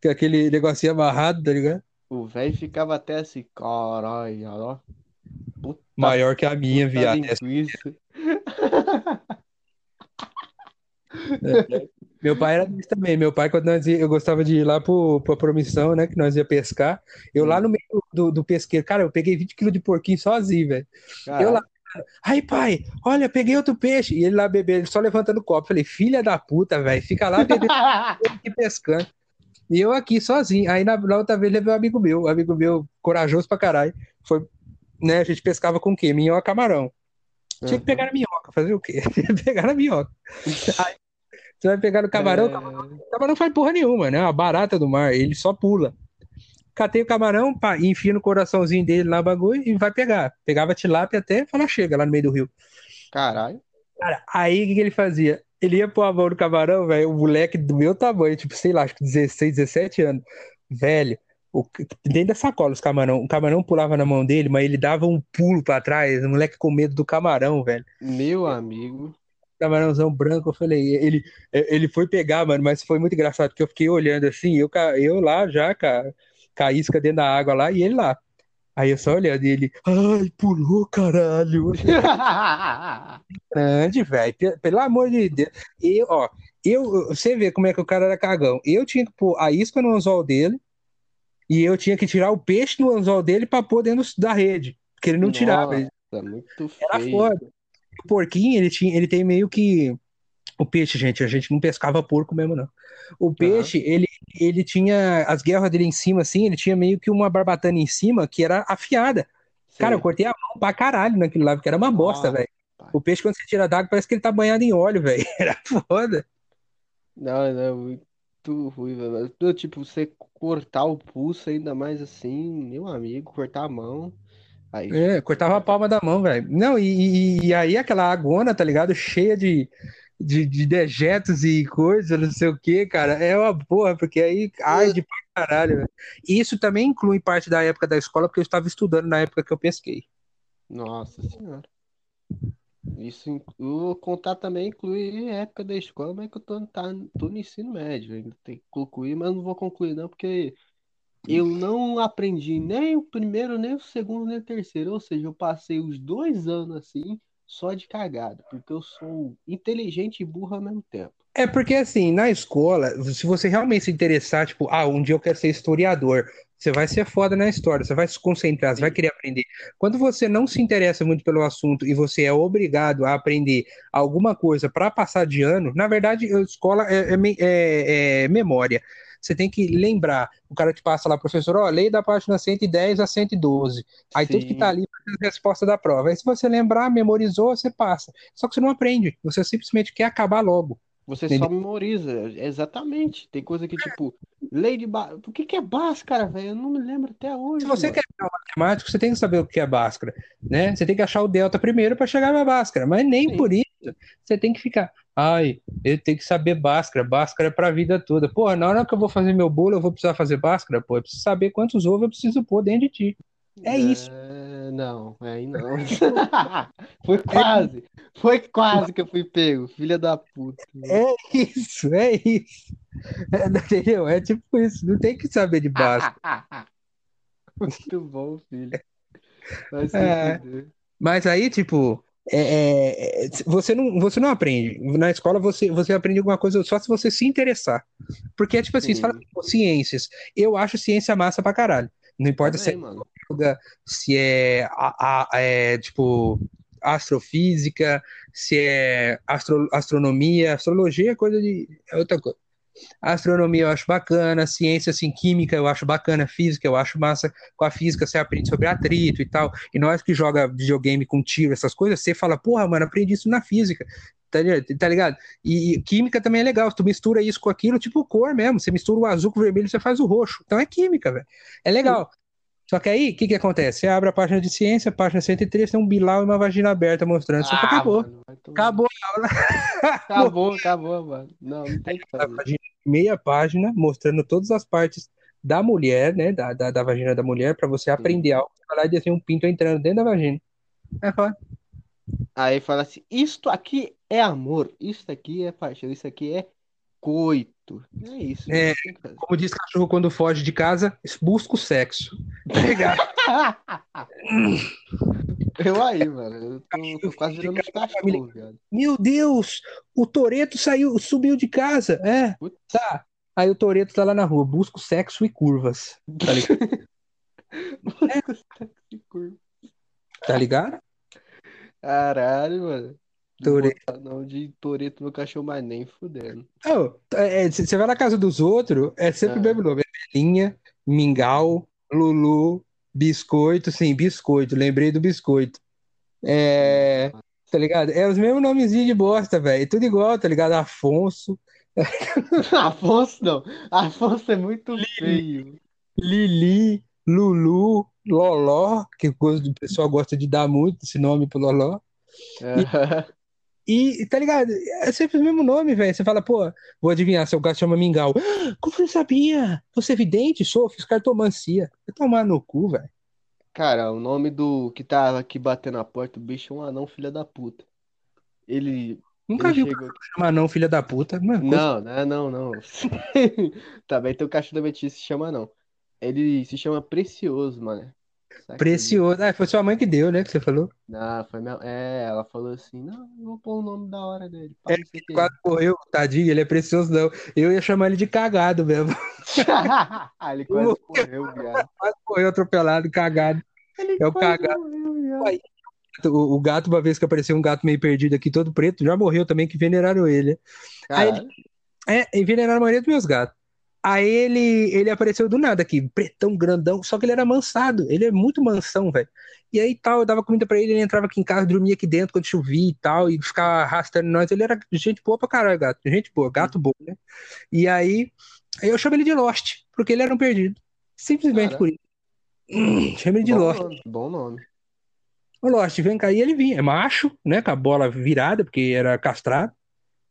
com aquele negocinho amarrado, tá ligado? O velho ficava até assim, caralho, ó. Puta, maior que a minha, viado. É. Meu pai era isso também. Meu pai, quando nós ia, eu gostava de ir lá pro, pra promissão, né? Que nós ia pescar. Eu lá no meio do, do pesqueiro, cara, eu peguei vinte quilos de porquinho sozinho, velho. Eu lá, ai pai, olha, peguei outro peixe. E ele lá bebendo, só levantando o copo. Falei, filha da puta, velho, fica lá bebendo e pescando. E eu aqui sozinho. Aí na, na outra vez levei um amigo meu, um amigo meu, corajoso pra caralho. Foi, né? A gente pescava com o quê? Minhoca, camarão. Tinha uhum. que pegar a minhoca, fazer o quê? Pegar a minhoca. Aí, você vai pegar no camarão, é... o camarão, o camarão não faz porra nenhuma, né? A barata do mar, ele só pula. Catei o camarão, pá, enfia no coraçãozinho dele lá o bagulho e vai pegar. Pegava tilápia até falar chega lá no meio do rio. Caralho. Cara, aí o que, que ele fazia? Ele ia pôr a mão no camarão, velho, o moleque do meu tamanho, tipo, sei lá, acho que dezesseis, dezessete anos. Velho, o, dentro da sacola os camarão, o camarão pulava na mão dele, mas ele dava um pulo pra trás, o moleque com medo do camarão, velho. Meu amigo... camarãozão branco, eu falei, ele, ele foi pegar, mano, mas foi muito engraçado, porque eu fiquei olhando assim, eu, eu lá já, cara, com a isca dentro da água lá, e ele lá. Aí eu só olhando, e ele, ai, pulou, caralho. Grande, velho, pelo amor de Deus. Eu, ó, eu, você vê como é que o cara era cagão. Eu tinha que pôr a isca no anzol dele, e eu tinha que tirar o peixe no anzol dele pra pôr dentro da rede, porque ele não Nossa, tirava. Muito feio. Era foda. O porquinho, ele, tinha, ele tem meio que... O peixe, gente, a gente não pescava porco mesmo, não. O peixe, uhum. ele, ele tinha... as guerras dele em cima, assim, ele tinha meio que uma barbatana em cima que era afiada. Sim. Cara, eu cortei a mão pra caralho naquilo lá, porque era uma bosta, ah, velho. O peixe, quando você tira d'água, parece que ele tá banhado em óleo, velho. Era foda. Não, não. muito ruiva, velho. Do Tipo, você cortar o pulso ainda mais assim, meu amigo, cortar a mão. Aí, É, cortava a palma da mão, velho. Não, e, e- e aí aquela agona, tá ligado? Cheia de, de, de dejetos e coisas, não sei o que, cara. É uma porra, porque aí ai de pra caralho, velho. Isso também inclui parte da época da escola, porque eu estava estudando na época que eu pesquei. nossa senhora. Isso inclu... o contar também inclui época da escola, mas que eu tô, tá, tô no ensino médio, ainda tem que concluir, mas não vou concluir não, porque eu não aprendi nem o primeiro, nem o segundo, nem o terceiro, ou seja, eu passei os dois anos assim, só de cagada, porque eu sou inteligente e burro ao mesmo tempo. É porque assim, na escola, se você realmente se interessar, tipo, ah, um dia eu quero ser historiador, você vai ser foda na história, você vai se concentrar, você vai Sim. querer aprender. Quando você não se interessa muito pelo assunto e você é obrigado a aprender alguma coisa para passar de ano, na verdade, a escola é, é me- é- é memória. Você tem que lembrar. O cara te passa lá, professor, ó, lei da página cento e dez a cento e doze. Aí tudo que tá Sim. ali vai ser a resposta da prova. Aí se você lembrar, memorizou, você passa. Só que você não aprende, você simplesmente quer acabar logo. Você só Entendeu? memoriza, exatamente. Tem coisa que, tipo, lei de Ba... O que que é Bhaskara, cara, velho? Eu não me lembro até Se hoje, você mano. quer virar um matemático, você tem que saber o que é Bhaskara, né? Você tem que achar o delta primeiro para chegar na Bhaskara, mas nem Sim. por isso você tem que ficar, ai, eu tenho que saber Bhaskara, Bhaskara é para a vida toda. Porra, na hora que eu vou fazer meu bolo, eu vou precisar fazer Bhaskara, pô, eu preciso saber quantos ovos eu preciso pôr dentro de ti. É isso. É, não, aí não. Foi É, quase. Foi quase que eu fui pego, filha da puta. é isso, é isso. É, entendeu? É tipo isso, não tem que saber de Bhaskara. Muito bom, filho. Vai se É. fuder. Mas aí, tipo, é- é- é, você não, você não aprende. Na escola você, você aprende alguma coisa só se você se interessar. Porque é tipo assim, você fala Sim, assim, "Pô, ciências. Eu acho ciência massa pra caralho. Não importa se é também, mano. yoga, se é, a, a- é, tipo astrofísica, se é astro- astronomia, astrologia é coisa de é outra coisa. Astronomia eu acho bacana, ciência assim, química eu acho bacana, física eu acho massa. Com a física você aprende sobre atrito e tal. E nós que joga videogame com tiro, essas coisas, você fala, porra, mano, aprendi isso na física. Tá li- tá ligado? E, e química também é legal, tu mistura isso com aquilo, tipo cor mesmo. Você mistura o azul com o vermelho, você faz o roxo. Então é química, velho. É Sim. legal. Só que aí, o que que acontece? Você abre a página de ciência, página cento e três, tem um bilau e uma vagina aberta mostrando. Você fala, Ah, acabou. mano, vai tomar. Acabou a aula. Acabou. Acabou, acabou, mano. Não, não tem o que Da fazer. vagina, meia página, mostrando todas as partes da mulher, né? Da, da, da vagina da mulher, pra você Sim. aprender algo. Você vai lá e desenha um pinto entrando dentro da vagina. Aí fala, Aí fala assim: isto aqui é amor, isto aqui é paixão, isso aqui é coito. É isso, mano. é, Não tem o que fazer. como diz cachorro quando foge de casa, busca o sexo. Obrigado. Eu aí, mano. Eu tô, Eu tô quase fugi de virando uns casa da família. cachorros, velho. Meu Deus, o Toreto saiu, subiu de casa. É, Putz. tá. Aí o Toreto tá lá na rua, busca o sexo e curvas. Tá ligado? É, Busca os táxi curto. tá ligado? Caralho, mano. Não vou Toreto. botar não de Toreto no cachorro, mas nem fudendo. Você vai na casa dos outros, é sempre o Ah, mesmo nome. É Belinha, Mingau, Lulu, Biscoito, sim, Biscoito, lembrei do Biscoito. É, nossa. tá ligado? É os mesmos nomezinhos de bosta, velho. Tudo igual, tá ligado? Afonso, Afonso não. Afonso é muito feio. Lili, Lulu, Loló, que coisa do pessoal gosta de dar muito esse nome pro Loló. E, Ah, e, tá ligado? É sempre o mesmo nome, velho. Você fala, pô, vou adivinhar, seu gato chama Mingau. "Ah, como você sabia? Você é vidente? Sou, fiz cartomancia." Vai tomar no cu, velho. cara, o nome do que tá aqui batendo na porta, o bicho é um anão, filha da puta. Ele, ele Nunca vi o chegou aqui. cachorro chamar não, filha da puta. Mano, coisa. Não, não, é não, não. Também tem o cachorro da Betinha se chama não. Ele se chama Precioso, mano. Sacanagem. Precioso. Ah, foi sua mãe que deu, né? Que você falou. Não, foi minha... É, ela falou assim, não, eu vou pôr o nome da hora dele, pá, É, não sei o ele quê. quase morreu, tadinho. Ele é precioso, não. Eu ia chamar ele de cagado mesmo. Ele quase morreu, viado. Quase morreu atropelado, cagado. Ele É o quase cagado. morreu, viado. Aí, O, o gato, uma vez que apareceu um gato meio perdido aqui, todo preto, já morreu também, que veneraram ele. Aí ele Caralho. é, envenenaram a maioria dos meus gatos. Aí ele, ele apareceu do nada aqui, pretão, grandão, só que ele era mansado, ele é muito mansão, velho. E aí tal, eu dava comida pra ele, ele entrava aqui em casa, dormia aqui dentro quando chovia e tal, e ficava arrastando nós. Ele era gente boa pra caralho, gato, gente boa, gato bom, né? E aí. Aí eu chamo ele de Lost, porque ele era um perdido. Simplesmente Cara. por isso. Hum, chama ele de bom Lost. Nome, bom nome. O Lost, vem cá, e ele vinha. É macho, né? Com a bola virada, porque era castrado.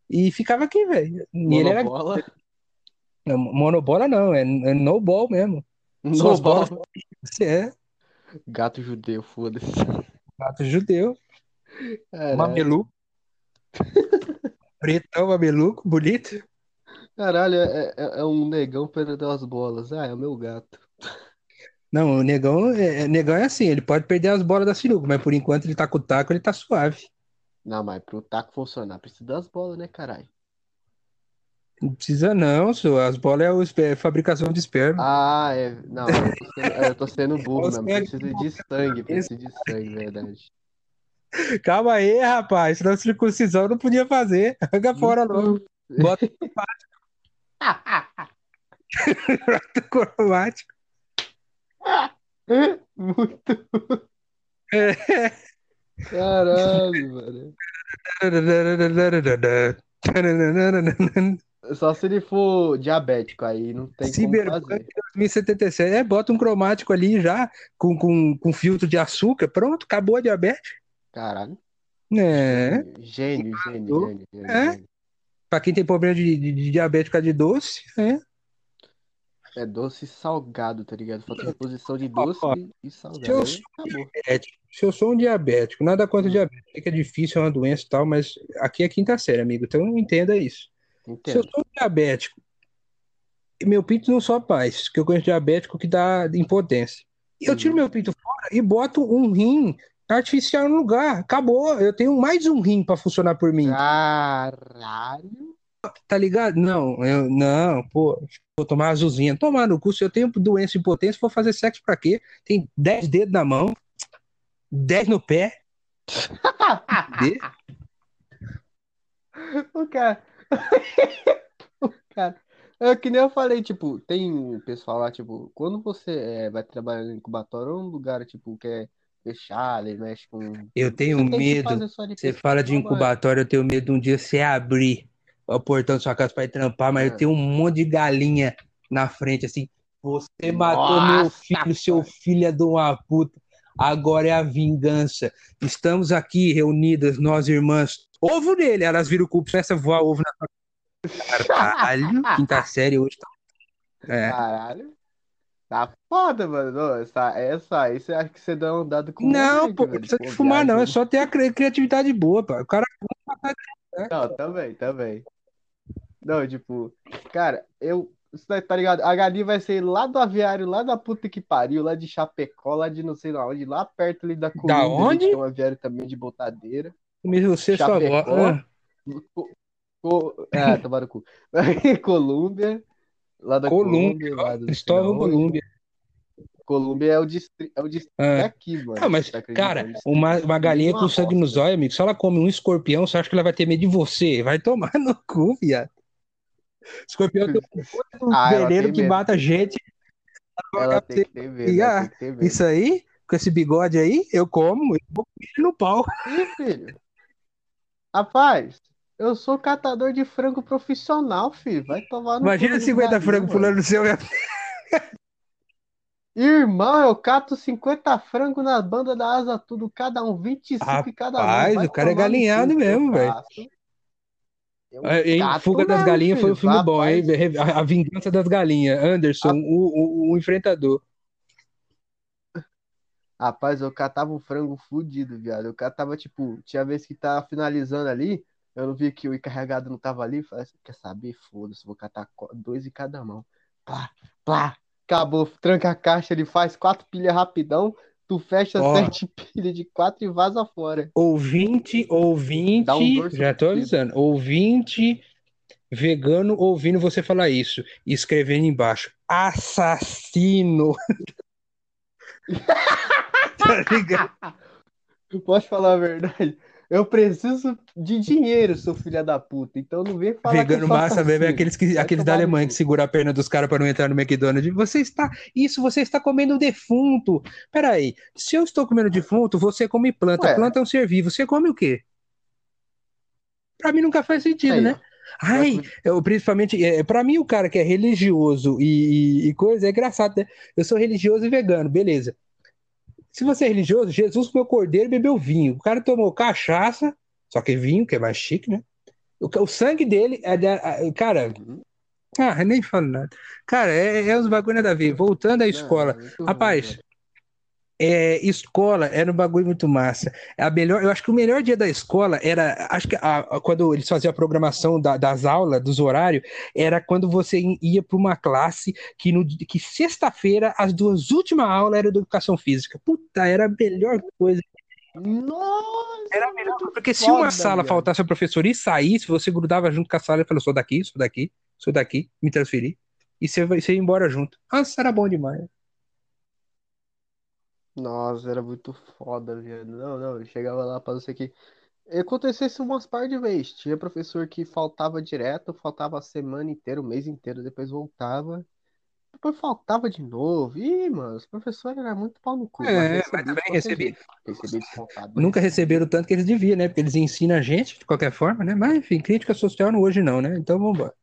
E ficava aqui, velho. Monobola? Era... Monobola não, é no ball mesmo. No ball? É. Gato judeu, foda-se. Gato judeu. Caralho. Mameluco. Pretão, mameluco, bonito. Caralho, é, é, é um negão perdendo as bolas. Ah, é o meu gato. Não, o negão é, negão é assim, ele pode perder as bolas da sinuca, mas por enquanto ele tá com o taco, ele tá suave. Não, mas pro taco funcionar, precisa das bolas, né, caralho? Não precisa não, senhor. As bolas é o esper... fabricação de esperma. Ah, é. Não, eu tô sendo, eu tô sendo burro mesmo. Precisa de sangue, precisa de sangue, verdade. Calma aí, rapaz. Senão circuncisão eu não podia fazer. Arranca fora logo. Bota o cromático. Bota o cromático. Muito. É. Caralho, mano. Só se ele for diabético, aí não tem Cyberpunk como fazer. dois mil e setenta e sete, é, bota um cromático ali já, com, com, com filtro de açúcar, pronto, acabou a diabetes. Caralho. É. Gênio, gênio, gênio. gênio, é. gênio. Pra quem tem problema de, de, de diabetes por causa de doce, é. É doce e salgado, tá ligado? Falta reposição de doce ó, ó, e salgado. Se eu, sou se eu sou um diabético, nada contra hum. diabetes, é que é difícil, é uma doença e tal, mas aqui é quinta série, amigo, então entenda isso. Entendo. Se eu sou um diabético, meu pinto não só paz, porque eu conheço diabético que dá impotência. Eu tiro hum. meu pinto fora e boto um rim artificial no lugar. Acabou, eu tenho mais um rim pra funcionar por mim. Caralho. Tá ligado? Não, eu não, pô, vou tomar azulzinha, tomar no cu, se eu tenho doença e impotência, vou fazer sexo pra quê? Tem dez dedos na mão, dez no pé. O cara, o cara, é que nem eu falei, tipo, tem pessoal lá, tipo, quando você é, vai trabalhar no incubatório ou um lugar, tipo, que é fechado, ele mexe com... Eu tenho você medo, você fala de incubatório, eu tenho medo de um dia você abrir o portão da sua casa pra ir trampar, mas é. eu tenho um monte de galinha na frente, assim, você matou Nossa, meu filho, seu filho é de uma puta, agora é a vingança, estamos aqui reunidas, nós irmãs, ovo nele, elas viram o cu, começa a voar ovo na sua casa, caralho, quinta série hoje tá... É. Caralho, tá foda, mano, essa, essa aí você acha que você dá um dado com... Não, pô, não precisa de fumar não, é só ter a cri- criatividade boa, pô. O cara... Não, também, também. Não, tipo, cara, eu. Tá ligado? A galinha vai sair lá do aviário, lá da puta que pariu, lá de Chapecó, lá de não sei lá onde, lá perto ali da Colômbia. Da onde? Tem um aviário também de botadeira. Mesmo você, sua avó. Ah, tomara o cu. Colômbia. Lá da Colômbia. Cristóvão Colômbia. Colômbia é o distrito é distri- ah. aqui, mano. Não, mas, tá cara, uma, uma galinha uma com roça. Sangue nos olhos, amigo, se ela come um escorpião, você acha que ela vai ter medo de você? Vai tomar no cu, viado. Escorpião tem um ah, veneno que medo. Mata gente. Ela tem que ter medo, ela tem que ter medo. Isso aí, com esse bigode aí, eu como, eu vou comer no pau. Ih, filho. Rapaz, eu sou catador de frango profissional, filho. Vai tomar no Imagina cu. Imagina cinquenta frangos pulando no seu... Irmão, eu cato cinquenta frangos na banda da asa tudo, cada um, vinte e cinco Rapaz, cada um. Rapaz, o cara é galinhado mesmo, velho. A fuga das galinhas foi um filme bom, hein? A vingança das galinhas, Anderson, o, o, o enfrentador. Rapaz, eu catava um frango fudido, viado. Eu catava, tipo, tinha vez que tava finalizando ali, eu não vi que o encarregado não tava ali, falei, quer saber? Foda-se, vou catar dois em cada mão. Plá, plá. Acabou, tranca a caixa, ele faz quatro pilhas rapidão, tu fecha oh. sete pilhas de quatro e vaza fora. Ouvinte, ouvinte, um já tô avisando, ouvinte vegano ouvindo você falar isso, escrevendo embaixo, assassino. Tá ligado? Eu posso falar a verdade? Eu preciso de dinheiro, seu filho da puta. Então não vem falar vegano que eu sou massa mesmo é aqueles, que, aqueles da Alemanha que segura a perna dos caras para não entrar no McDonald's. Você está... Isso, você está comendo defunto. Peraí, se eu estou comendo defunto, você come planta. Ué. Planta é um ser vivo. Você come o quê? Pra mim nunca faz sentido, aí, né? Ai, eu, principalmente, é, pra mim o cara que é religioso e, e coisa, é engraçado, né? Eu sou religioso e vegano, beleza. Se você é religioso, Jesus comeu cordeiro e bebeu vinho. O cara tomou cachaça, só que vinho, que é mais chique, né? O, o sangue dele, é da, a, cara... Ah, nem falo nada. Cara, é, é uns bagulho nada a ver. Voltando à escola. Não, rapaz... Ruim, É, escola era um bagulho muito massa. A melhor, eu acho que o melhor dia da escola era, acho que a, a, quando eles faziam a programação da, das aulas, dos horários, era quando você ia para uma classe que, no, que sexta-feira, as duas últimas aulas eram de educação física. Puta, era a melhor coisa. Nossa, era melhor, porque se uma sala velho. faltasse a professora e saísse, você grudava junto com a sala e falou: sou daqui, sou daqui, sou daqui, me transferi, e você, você ia embora junto. Nossa, era bom demais. Nossa, era muito foda, velho. Não, não, ele chegava lá pra não sei o que. Acontecesse umas par de vezes. Tinha professor que faltava direto, faltava a semana inteira, o mês inteiro, depois voltava. Depois faltava de novo. Ih, mano, os professores eram muito pau no cu. É, mas também recebi. Recebi descontado. Nunca receberam o tanto que eles deviam, né? Porque eles ensinam a gente, de qualquer forma, né? Mas, enfim, crítica social não, hoje não, né? Então, vambora.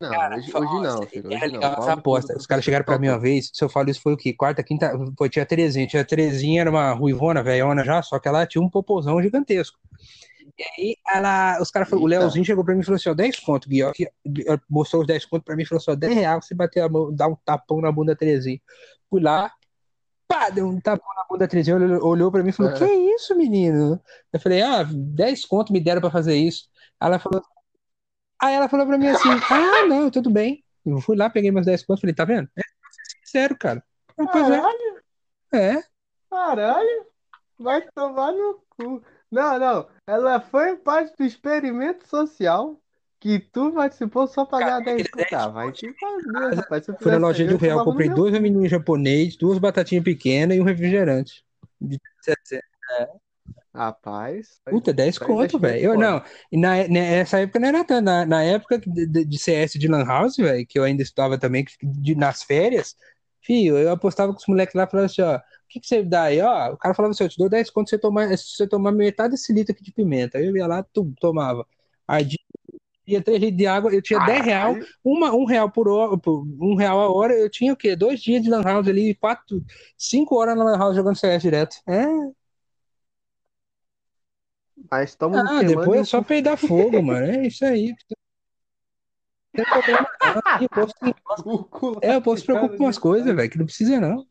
Não, cara, hoje, hoje não, filho, hoje não. Essa aposta. Os caras chegaram pra mim uma vez, se eu falo isso, foi o quê? Quarta, quinta, pô, tinha Terezinha, tinha Terezinha, era uma ruivona, velhona já, só que ela tinha um popozão gigantesco. E aí, ela, os caras falaram, o Leozinho chegou pra mim e falou assim, ó, dez conto, Gui, ó, mostrou os dez conto pra mim e falou assim, ó, dez reais, você bater a mão, dá um tapão na bunda da Terezinha. Fui lá, pá, deu um tapão na bunda da Terezinha, olhou, olhou pra mim e falou, é. que isso, menino? Eu falei, ah, dez conto me deram pra fazer isso. Aí ela falou Aí ela falou pra mim assim, ah, não, tudo bem. Eu fui lá, peguei meus dez pontos, falei, tá vendo? É, sincero, cara. Não, Caralho? É. é. Caralho? Vai tomar no cu. Não, não. Ela foi parte do experimento social que tu participou só pra ganhar dez pontos. Tá, vai te fazer, rapaz. Fui na lojinha de um real, comprei dois amendoim japonês, duas batatinhas pequenas e um refrigerante. De é. Rapaz, puta, dez conto, velho. Eu não, na, nessa época não era tanto. Na, na época de, de C S de Lan House, velho, que eu ainda estudava também, de, nas férias, filho, eu apostava com os moleques lá, falava assim: ó, o que, que você dá aí? Ó, o cara falava assim: eu te dou dez conto se você tomar, se você tomar metade desse litro aqui de pimenta. Aí eu ia lá, tu, tomava. Aí ia três litros de água, eu tinha ah, dez real, uma, um real por hora, um real a hora, eu tinha o quê? Dois dias de Lan House ali, quatro, cinco horas na Lan House jogando C S direto. É. Mas ah, depois é só que... peidar fogo, mano. É isso aí. Não tem problema, não. Eu posso, eu posso... É, eu posso se preocupar com umas coisas, velho, que não precisa, não.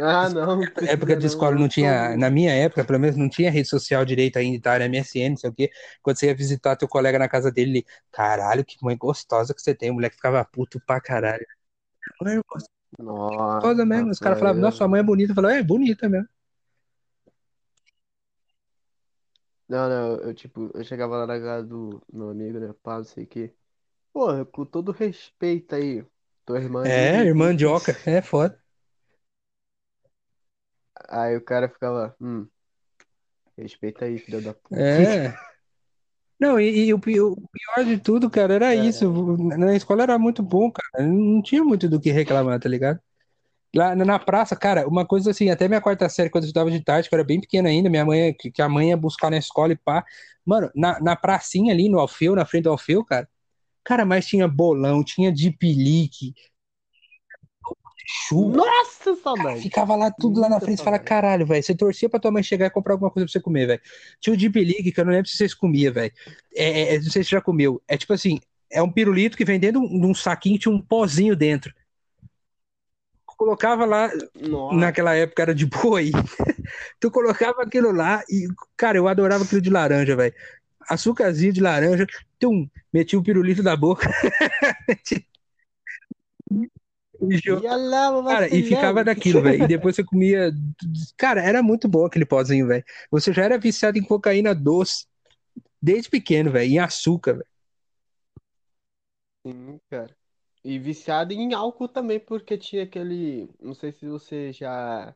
Ah, não. não precisa, na época de escola não tinha, na minha época, pelo menos, não tinha rede social direito ainda, tá? Era M S N, não sei o quê. Quando você ia visitar teu colega na casa dele, ele, caralho, que mãe gostosa que você tem. O moleque ficava puto pra caralho. Mãe gostosa mesmo. Os caras falavam, nossa, sua mãe é bonita. Eu falava, é bonita mesmo. Não, não, eu tipo, eu chegava lá na casa do meu amigo, né, pá, não sei o quê. Porra, com todo respeito aí, tua irmã... É, de... irmã de Oca, é foda. Aí o cara ficava, hum, respeita aí, filho da puta. É. Não, e, e o pior de tudo, cara, era é. isso, na escola era muito bom, cara, não tinha muito do que reclamar, tá ligado? Lá na praça, cara, uma coisa assim, até minha quarta série, quando eu estudava de tarde, que eu era bem pequena ainda, minha mãe, que a mãe ia buscar na escola e pá. Mano, na, na pracinha ali, no Alfeu, na frente do Alfeu, cara, cara, mas tinha bolão, tinha dipilique, chuva. Nossa, saudade! Ficava lá tudo lá na frente e falava, caralho, velho, você torcia pra tua mãe chegar e comprar alguma coisa pra você comer, velho. Tinha o dipilique, que eu não lembro se vocês comiam, velho. É, é, não sei se você já comeu. É tipo assim, é um pirulito que vem dentro de um, de um saquinho, tinha um pozinho dentro. Colocava lá, Nossa. naquela época era de boi, tu colocava aquilo lá e, cara, eu adorava aquilo de laranja, velho. Açúcarzinho de laranja, tum, metia o pirulito na boca. e, lá, cara, e ficava naquilo, velho. E depois você comia... Cara, era muito bom aquele pozinho, velho. Você já era viciado em cocaína doce, desde pequeno, velho, em açúcar, velho. Sim, cara. E viciado em álcool também, porque tinha aquele... Não sei se você já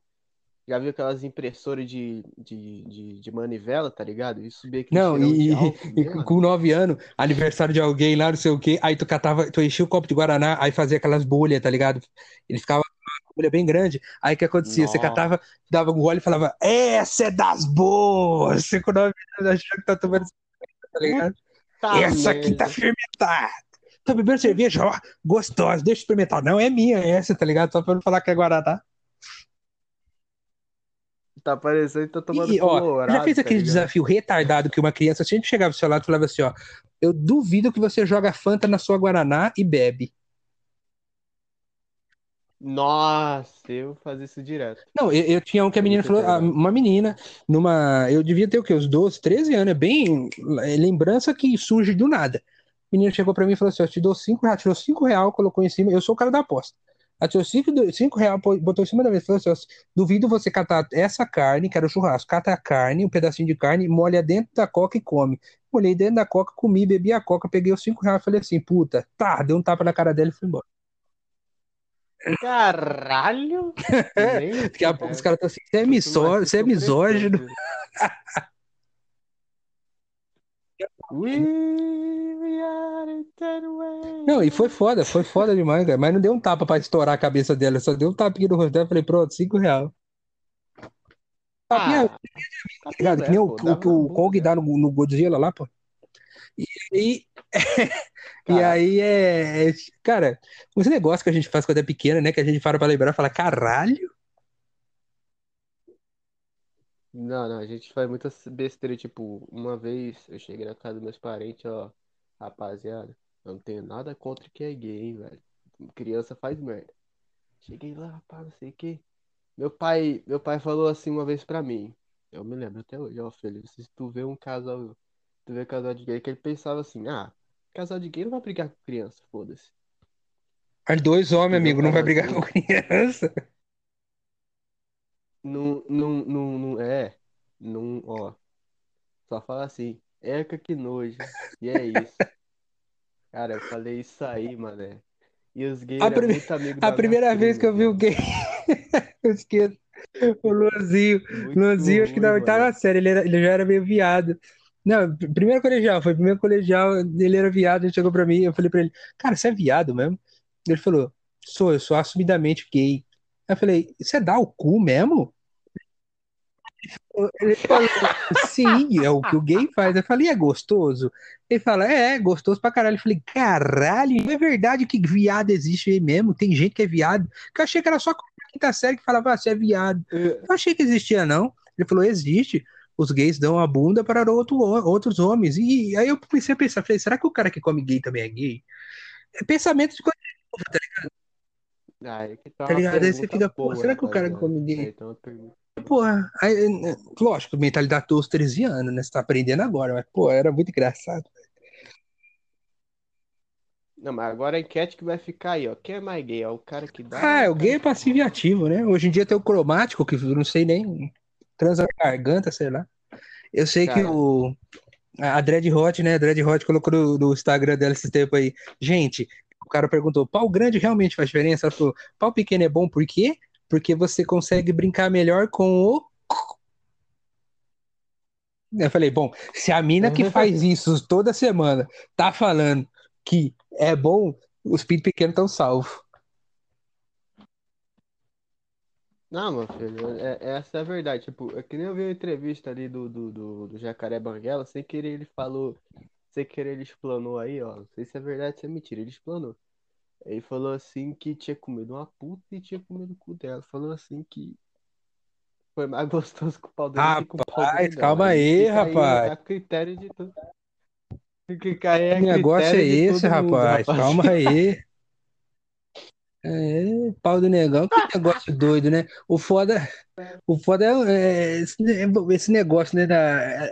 Já viu aquelas impressoras de, de, de, de manivela, tá ligado? E subia aqui no Não, cheirão de e, álcool, e mano. com nove anos, aniversário de alguém lá, não sei o quê, aí tu catava, tu enchia o copo de Guaraná, aí fazia aquelas bolhas, tá ligado? Ele ficava uma bolha bem grande, aí o que acontecia? Você Nossa. catava, dava um gole e falava, essa é das boas! Você com nove anos achando que tá tomando cerveja, tá ligado? Tá essa mesmo. aqui tá fermentada! Tá bebendo cerveja, ó, gostosa, deixa eu experimentar. Não, é minha essa, tá ligado? Só pra não falar que é Guaraná. Tá aparecendo e tá tomando e, ó, já fez aquele tá desafio retardado que uma criança sempre chegava do seu lado e falava assim, ó, eu duvido que você joga Fanta na sua Guaraná e bebe. Nossa, eu fazia isso direto. Não, eu, eu tinha um que a menina falou, a, uma menina, numa, eu devia ter o quê, uns doze, treze anos, é bem é lembrança que surge do nada. A menina chegou pra mim e falou assim, ó, te dou cinco reais, tirou cinco real, colocou em cima, eu sou o cara da aposta. Atirou cinco reais, botou em cima da mesa. Falou assim, ó, duvido você catar essa carne, que era o churrasco. Cata a carne, um pedacinho de carne, molha dentro da coca e come. Molhei dentro da coca, comi, bebi a coca, peguei os cinco reais e falei assim, puta, tá, dei um tapa na cara dela e fui embora. Caralho! Gente, Daqui a pouco os caras estão assim, você é, misó... você é misógino. Não, e foi foda, foi foda demais, cara. Mas não deu um tapa pra estourar a cabeça dela, só deu um tapinha no rosto dela e falei, pronto, cinco real. Tapinha, ah, tá ligado? Bem, que nem pô, o que o Kong dá no, no Godzilla lá, pô. E aí, e aí é, é. Cara, os negócios que a gente faz quando é pequena, né? Que a gente para pra lembrar e fala, caralho. Não, não, a gente faz muita besteira, tipo, uma vez eu cheguei na casa dos meus parentes, ó, rapaziada, eu não tenho nada contra quem é gay, hein, velho. Criança faz merda. Cheguei lá, rapaz, não sei o quê. Meu pai, meu pai falou assim uma vez pra mim. Eu me lembro até hoje, ó, filho, se tu vê um casal, tu vê um casal de gay, que ele pensava assim, ah, casal de gay não vai brigar com criança, foda-se. Mas dois homens, amigo, não vai brigar com criança. Não, não, não, não, é, não, ó, só fala assim, eca que nojo, e é isso. Cara, eu falei isso aí, mané. E os gays eram prime... muito amigos da A primeira minha vez prima, que eu vi o gay, eu esqueço, o Luanzinho, muito Luanzinho, ruim, acho que na oitava série, ele, era, ele já era meio viado. Não, primeiro colegial, foi primeiro colegial, ele era viado, ele chegou pra mim, eu falei pra ele, cara, você é viado mesmo? Ele falou, sou, eu sou assumidamente gay. Aí eu falei, você dá o cu mesmo? Ele falou, sim, é o que o gay faz. Eu falei, é gostoso? Ele fala, é, é gostoso pra caralho. Eu falei, caralho, não é verdade que viado existe aí mesmo? Tem gente que é viado. Que eu achei que era só a quinta série que falava, ah, você é viado. Eu não achei que existia, não. Ele falou, existe. Os gays dão a bunda para outro, outros homens. E aí eu comecei a pensar, falei, será que o cara que come gay também é gay? É pensamento de coisa de novo, tá ligado? Ah, é que tá, tá ligado? Aí você fica, boa, pô, será que o cara que come gay? Então, porra, aí, lógico, mentalidade dos treze anos, né? Você tá aprendendo agora, mas, pô, era muito engraçado. Não, mas agora a enquete que vai ficar aí, ó. Quem é mais gay? É o cara que dá. Ah, é o gay é passivo e ativo, né? Hoje em dia tem o cromático, que eu não sei nem. Transa na garganta, sei lá. Eu sei cara. que o. A Dread Hot, né? A Dread Hot colocou no, no Instagram dela esse tempo aí. Gente. O cara perguntou, pau grande realmente faz diferença? Ela falou, pau pequeno é bom por quê? Porque você consegue brincar melhor com o... Eu falei, bom, se a mina que faz isso toda semana tá falando que é bom, os pitos pequenos estão salvos. Não, meu filho, é, essa é a verdade. Tipo, é que nem eu vi a entrevista ali do, do, do, do Jacaré Banguela, sem querer ele falou... Sem querer, ele explanou aí, ó. Não sei se é verdade ou se é mentira. Ele explanou. Ele falou assim que tinha comido uma puta e tinha comido o cu dela. Falou assim que foi mais gostoso que o pau dele. Rapaz, que o pau dele, calma aí, rapaz. É critério de tudo. Que negócio é esse, rapaz? Mundo, calma aí. É, pau do negão, que negócio doido, né? O foda, o foda é, é esse negócio, né? Da,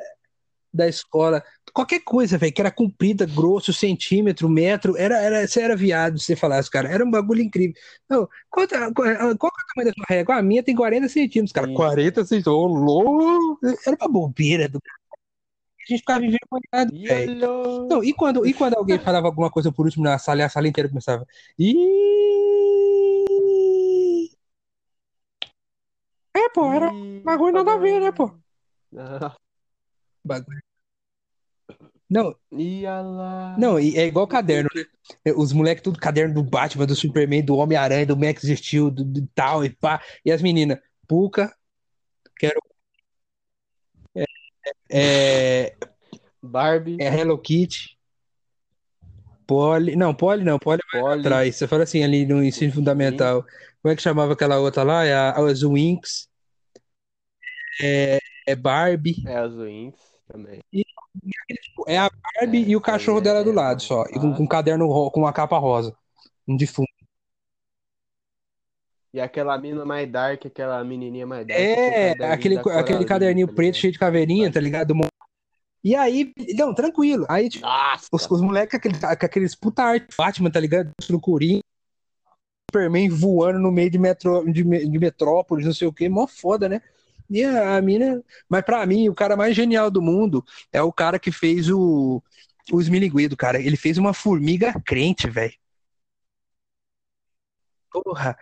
da escola. Qualquer coisa, velho, que era comprida, grosso, centímetro, metro, era, era, você era viado, se você falasse, cara, era um bagulho incrível. Não, qual, qual, qual é o tamanho da sua régua? A minha tem quarenta centímetros, cara, Sim. quarenta centímetros, ô, louco, era uma bobeira do cara. A gente ficava vivendo com ele. Não, e quando, e quando alguém falava alguma coisa por último na sala, a sala inteira começava, ih... É pô. Era bagulho nada a ver, né, pô? Ah. Bagulho. Não. Não, é igual caderno, né? Os moleques, tudo caderno do Batman, do Superman, do Homem-Aranha, do Max Steel, do, do tal e pá. E as meninas, Puca, quero. É, é, Barbie. É Hello Kitty. Poli. Não, Poli não, Poli vai lá atrás. Você fala assim ali no ensino fundamental. Como é que chamava aquela outra lá? É a, a Zwinks. É, é Barbie. É a Zwinks. E, tipo, é a Barbie é, e o cachorro é, dela é, do lado só, e com, com um caderno ro- com uma capa rosa, um de fundo. E aquela mina mais dark, aquela menininha mais dark. É, aquele, aquele caderninho tá preto cheio de caveirinha, tá ligado? E aí, não, tranquilo. Aí, tipo, os, os moleques com aquele, aqueles puta arte Batman, tá ligado? No Curim, Superman voando no meio de, metrô, de, de metrópolis, não sei o que, mó foda, né? E a mina, mas pra mim, o cara mais genial do mundo é o cara que fez o, o Esmiliguido, cara. Ele fez uma formiga crente, velho. Porra,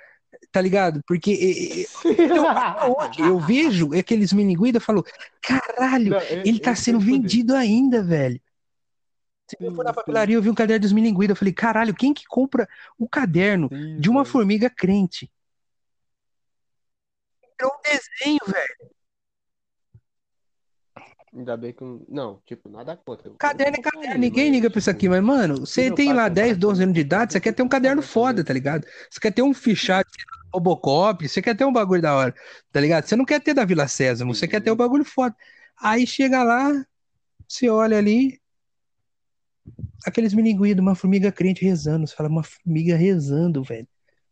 tá ligado? Porque eu, eu vejo aquele Esmiliguido e falo, caralho, não, eu, ele tá eu, sendo eu vendido poder. ainda, velho. Se eu for na papelaria, eu vi um caderno do Esmiliguido, eu falei, caralho, quem que compra o caderno sim, de uma velho. formiga crente? Virou um desenho, velho. Ainda bem que... Não, tipo, nada contra. Caderno é caderno, ninguém liga pra isso aqui, mas, mano, você tem lá dez, doze anos de idade, você quer ter um caderno foda, tá ligado? Você quer ter um fichado Robocop, você quer ter um bagulho da hora, tá ligado? Você não quer ter da Vila Sésamo, você quer ter um bagulho foda. Aí chega lá, você olha ali, aqueles milinguidos, uma formiga crente rezando, você fala, uma formiga rezando, velho.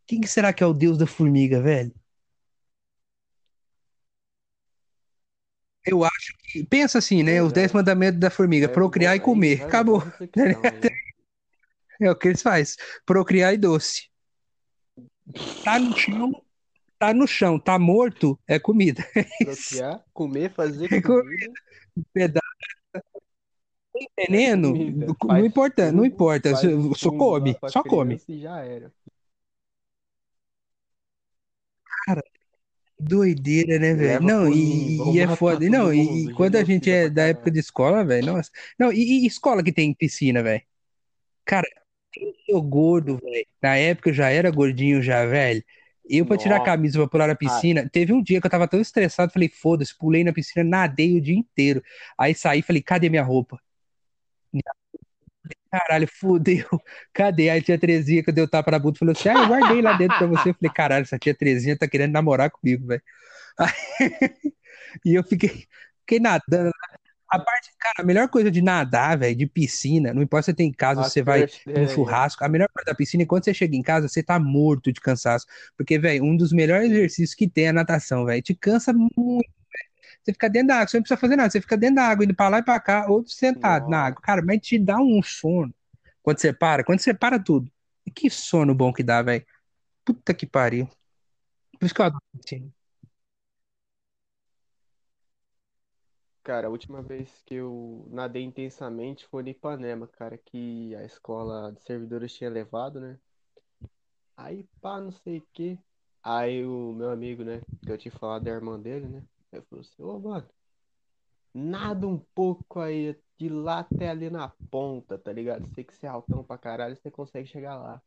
Quem que será que é o deus da formiga, velho? Eu acho que... Pensa assim, né? Os dez mandamentos da formiga. É, procriar e comer. Acabou. É o que eles fazem. Procriar e doce. Tá no chão. Tá no chão. Tá morto. É comida. Procriar, comer, fazer comida. É comida. Pedaço. Veneno. É não importa. Não importa. Só, só come. Só come. Já era. Cara... Doideira, né, velho? Não, e, e é foda. Não, e quando a gente é da época de escola, velho, nossa. Não, e, e escola que tem piscina, velho? Cara, eu sou gordo, velho. Na época eu já era gordinho, já, velho. Eu, pra tirar a camisa pra pular na piscina, teve um dia que eu tava tão estressado, falei, foda-se, pulei na piscina, nadei o dia inteiro. Aí saí, falei, cadê minha roupa? Caralho, fudeu. Cadê? Aí tinha Trezinha que eu dei o tapa na bunda, falou assim, ah, eu guardei lá dentro pra você. Eu falei, caralho, essa tia Trezinha tá querendo namorar comigo, velho. E eu fiquei, fiquei nadando. A parte, cara, a melhor coisa de nadar, velho, de piscina, não importa se você tem em casa, se você vai no churrasco, a melhor coisa da piscina é quando você chega em casa, você tá morto de cansaço. Porque, velho, um dos melhores exercícios que tem é a natação, velho. Te cansa muito. Você fica dentro da água, você não precisa fazer nada, você fica dentro da água, indo pra lá e pra cá, ou sentado Nossa. na água. Cara, mas te dá um sono. Quando você para, quando você para tudo. E que sono bom que dá, velho. Puta que pariu. Por isso que eu adoro piscina. Cara, a última vez que eu nadei intensamente foi no Ipanema, cara, que a escola de servidores tinha levado, né? Aí, pá, não sei o quê. Aí o meu amigo, né, que eu tinha falado da irmã dele, né? Aí eu falei assim, ô, mano, nada um pouco aí, de lá até ali na ponta, tá ligado? Sei que você é altão pra caralho, você consegue chegar lá.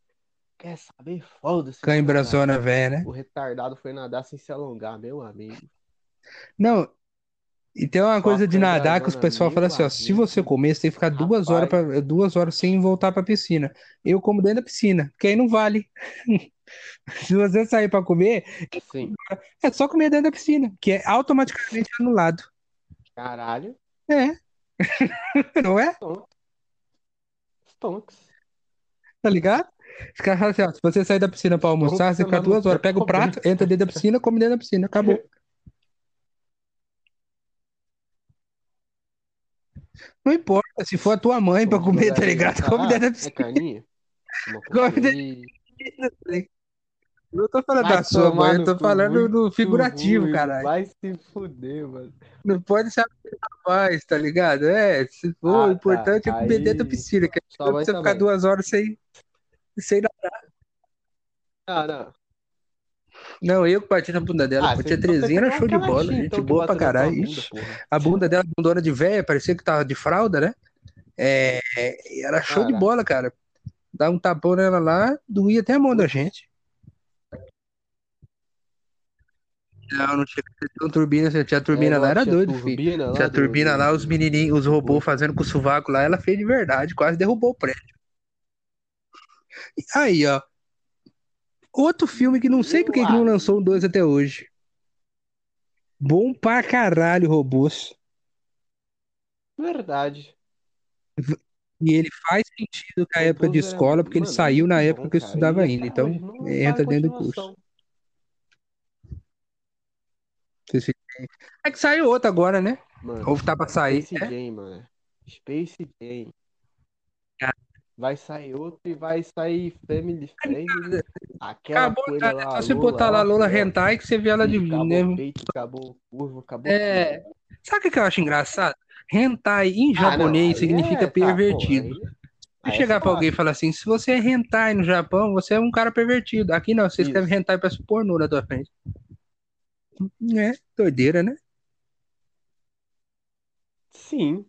Quer saber? Foda-se. Cãibra zona velha, né? O retardado foi nadar sem se alongar, meu amigo. Não, e tem uma coisa de nadar que os pessoal fala assim, ó, se você comer, você tem que ficar duas horas, pra, duas horas sem voltar pra piscina. Eu como dentro da piscina, porque aí não vale. Se você sair pra comer, Sim. é só comer dentro da piscina, que é automaticamente anulado. Caralho. É. Não é? Stonks. Tá ligado? Os caras falam assim, ó, se você sair da piscina pra almoçar, Stonks, você fica duas horas, pega o prato, entra dentro da piscina, come dentro da piscina, acabou. Não importa, se for a tua mãe pra comer, tá ligado? Come dentro da piscina. É carninha? Come dentro da piscina. Eu tô falando vai da sua mãe, eu tô falando do figurativo, ruim, caralho. Vai se fuder, mano. Não pode se apertar mais, tá ligado? É, se for, ah, o importante tá. é comer dentro da piscina, que não precisa ficar duas horas sem, sem nadar. Ah, não. Não, eu que bati na bunda dela. Ah, porque a Terezinha era show de bola, gente então boa pra caralho. Bunda, a bunda dela, bundona de véia, parecia que tava de fralda, né? É, era show Caraca. de bola, cara. Dava um tapão nela lá, doía até a mão da gente. Não, não tinha tão turbina, se tinha turbina É, lá, lá, era tinha doido, filho. turbina lá, Tinha doido, turbina lá, os menininhos, os robôs fazendo com o sovaco lá, ela fez de verdade, quase derrubou o prédio. E aí, ó, outro filme que não sei por que que não lançou o dois até hoje. Bom pra caralho, Robôs. Verdade. E ele faz sentido com a época de Robôs é- escola, porque ele mano, saiu na muito época bom, que eu cara. estudava E, ainda, cara, mas então não entra sai dentro do curso. continuação. Vocês ficam- É que saiu outro agora, né? Ou Mano, tá pra sair, Space né? Game, mano. Space Game. Vai sair outro e vai sair Family Friendly. Aquela Acabou coelha nada, é lá, só a você Lola botar lá lá, Lola filhote. Hentai que você vê ela de. E acabou Né? peito, acabou curvo, acabou tudo. É... Sabe o que que eu acho engraçado? Hentai em Ah, não. japonês Aí significa é. Tá, pô. pervertido. Aí, Se aí é chegar pra alguém e fácil. falar assim, se você é hentai no Japão, você é um cara pervertido. Aqui não, você escreve Isso. hentai pra pornô na tua frente. É, doideira, né? Sim.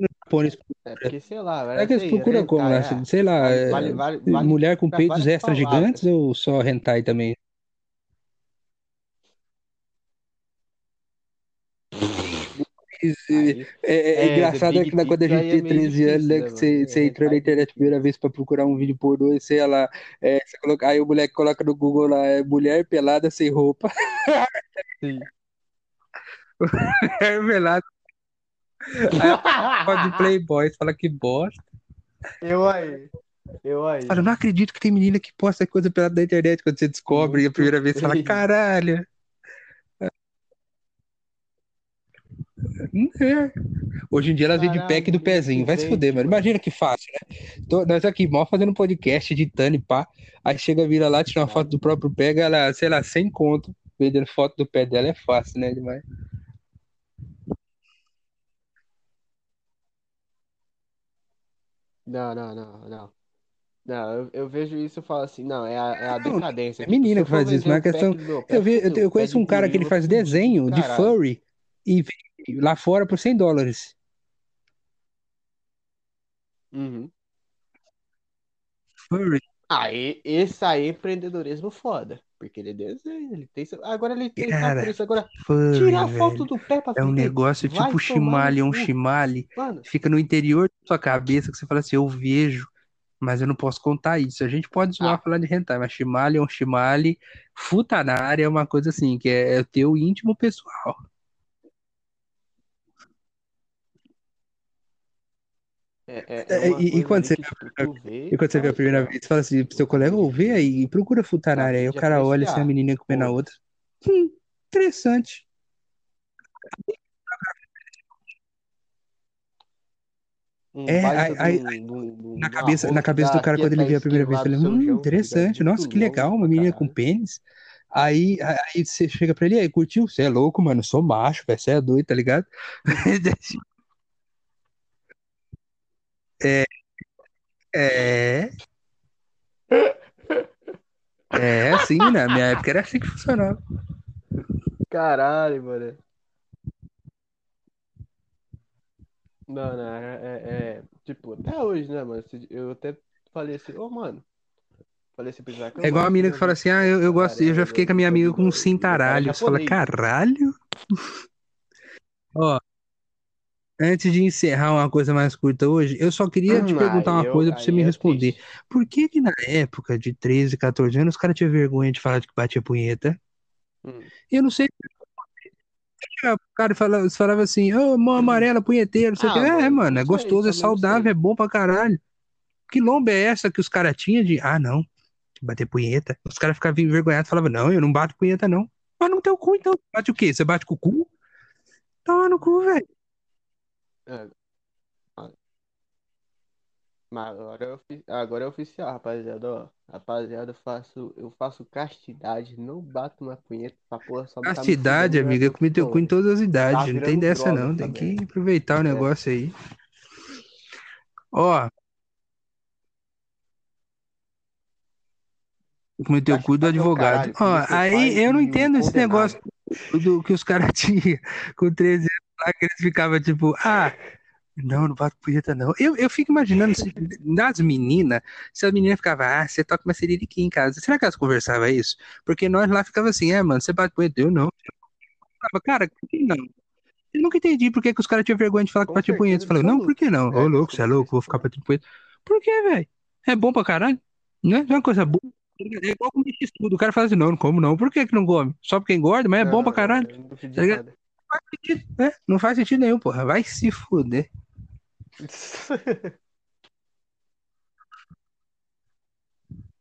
No Japão, eles- É porque, sei lá, é que eles sei, procuram como rentar, lá? é. Sei lá, Vale, vale, é, vale, vale mulher com pra peitos várias extra palavras. gigantes ou só hentai também? Isso, Aí, É, é- é é, The engraçado é Big que na- quando a Picture gente aí é tinha meio treze anos, difícil, né, né, que mano? você, É, você entrou na rentar é internet a difícil. primeira vez pra procurar um vídeo pornô e você ia lá, é, você coloca, aí o moleque coloca no Google lá, é mulher pelada sem roupa, Sim. mulher pelada, aí a foto de Playboy, você fala que bosta. Eu aí, eu Fala, aí. não acredito que tem menina que posta coisa pelada na internet quando você descobre e a Muito primeira vez você fala, bem. caralho. Hum, é. Hoje em dia elas vêm de pack Caralho, do muito pezinho, vai se bem, fuder, mano. mano. Imagina que fácil, né? Tô- nós aqui, mó fazendo podcast, editando e pá. Aí chega, vira lá, tira uma foto do Caralho. próprio pé, ela, sei lá, sem conto, vendendo foto do pé dela é fácil, né? Demais. Não, não, não, não. Não, eu, eu vejo isso e falo assim, não, é a, é a Não, decadência. é Tipo, se menina eu que for faz isso, vender mas o a questão. pack do meu pé, Eu, vi, eu, te- fudeu, o eu pé conheço um cara que diminuiu, ele eu faz fudi pro desenho de caralho. furry e vende lá fora por cem dólares. Uhum. Furry. Aí, esse aí é empreendedorismo foda. Porque ele desenha, ele tem. seu- Agora ele tem tá por Cara, isso. Agora, furry, tirar a foto velho. do pé pra É um fuder. negócio Vai tipo tomar no chimale, é um cu. chimale, Mano, fica no interior da sua cabeça que você fala assim, eu vejo, mas eu não posso contar isso. A gente pode zoar ah, falar de hentai, mas chimale é um chimale, futanari é uma coisa assim, que é, é o teu íntimo pessoal. é, é, é É, uma E, e coisa quando ali você que, tipo, tu vê e e quando você vê a fala assim, primeira vez, não, você fala assim pro seu colega, ô, vê eu aí, procura futanari. Aí acabei o de cara olha assim, a apreciar. menina comendo a Pô, outra. Hum, interessante. um É, aí, baita de aí- um, de um- de um- na de um cabeça, na arroz que cabeça do dá cara, aqui quando ele atrás vê a primeira esquerdo vez, lá do ele, seu hum, chão, tá ligado? interessante, Muito nossa, que legal, longe uma pra menina com caralho. pênis. Aí, a- aí você chega pra ele, e aí, curtiu? Você é louco, mano, eu sou macho, velho, você é doido, tá ligado? É, é, é assim, na minha época era assim que funcionava. Caralho, mano. Não, não, é, é- é, tipo, até hoje, né, mano? Se- Eu até falei assim, ô, mano, falei assim pro Isaac, ô, É igual mano, a você menina já que fala viu assim, ah, eu, eu gosto, eu já fiquei com a minha sobre amiga com um o, o cara cintaralho. Você fala, japonês? caralho? Ó, antes de encerrar uma coisa mais curta hoje, eu só queria te perguntar Aí uma eu, coisa pra você aí me é responder. triste. Por que que na época de treze, quatorze anos, os caras tinham vergonha de falar de que batia punheta? Hum. Eu não sei, o cara falava, falava assim, ô, mão amarela, punheteiro, não sei o que. Ah, É, mano, mano, não é sei, gostoso, é também não saudável, sei. é bom pra caralho. Que lomba é essa que os caras tinham de, ah, não, bater punheta? Os caras ficavam envergonhados, falavam, não, eu não bato punheta, não. Mas não tem o cu, então. Bate o quê? Você bate com o cu? Toma no cu, velho. É, ah, mas agora é, ofi- agora é oficial, rapaziada, ó. Rapaziada, eu faço, eu faço castidade, não bato uma punheta, essa porra só tá me Castidade, fudendo, não é amiga, eu comi teu cu gostoso. em todas as Tá idades, não tem virando dessa droga não, essa tem que merda. aproveitar o É. negócio aí. Ó, Meteu o cu do advogado. Ó, aí eu não entendo esse negócio do que os caras tinham com treze anos lá, que eles ficavam tipo, ah, não, não bato punheta não. Eu, eu fico imaginando, se, nas meninas, se as meninas ficavam, ah, você toca uma seririquinha em casa. Será que elas conversavam isso? Porque nós lá ficava assim, é, mano, você bate punheta? Eu não. Eu falava, cara, por que não? Eu nunca entendi por que, que os caras tinham vergonha de falar que bate punheta. Eu falei, não, por que não? Ô, louco, você é louco, vou ficar batendo punheta. Por que, velho? É bom pra caralho? Não é uma coisa boa? É igual comer x-tudo. O cara fala assim, não, não como não. Por que que não come? Só porque engorda, mas é não, bom pra caralho. Não, não, tá ligado? Faz sentido, né? Não faz sentido nenhum, porra. Vai se fuder.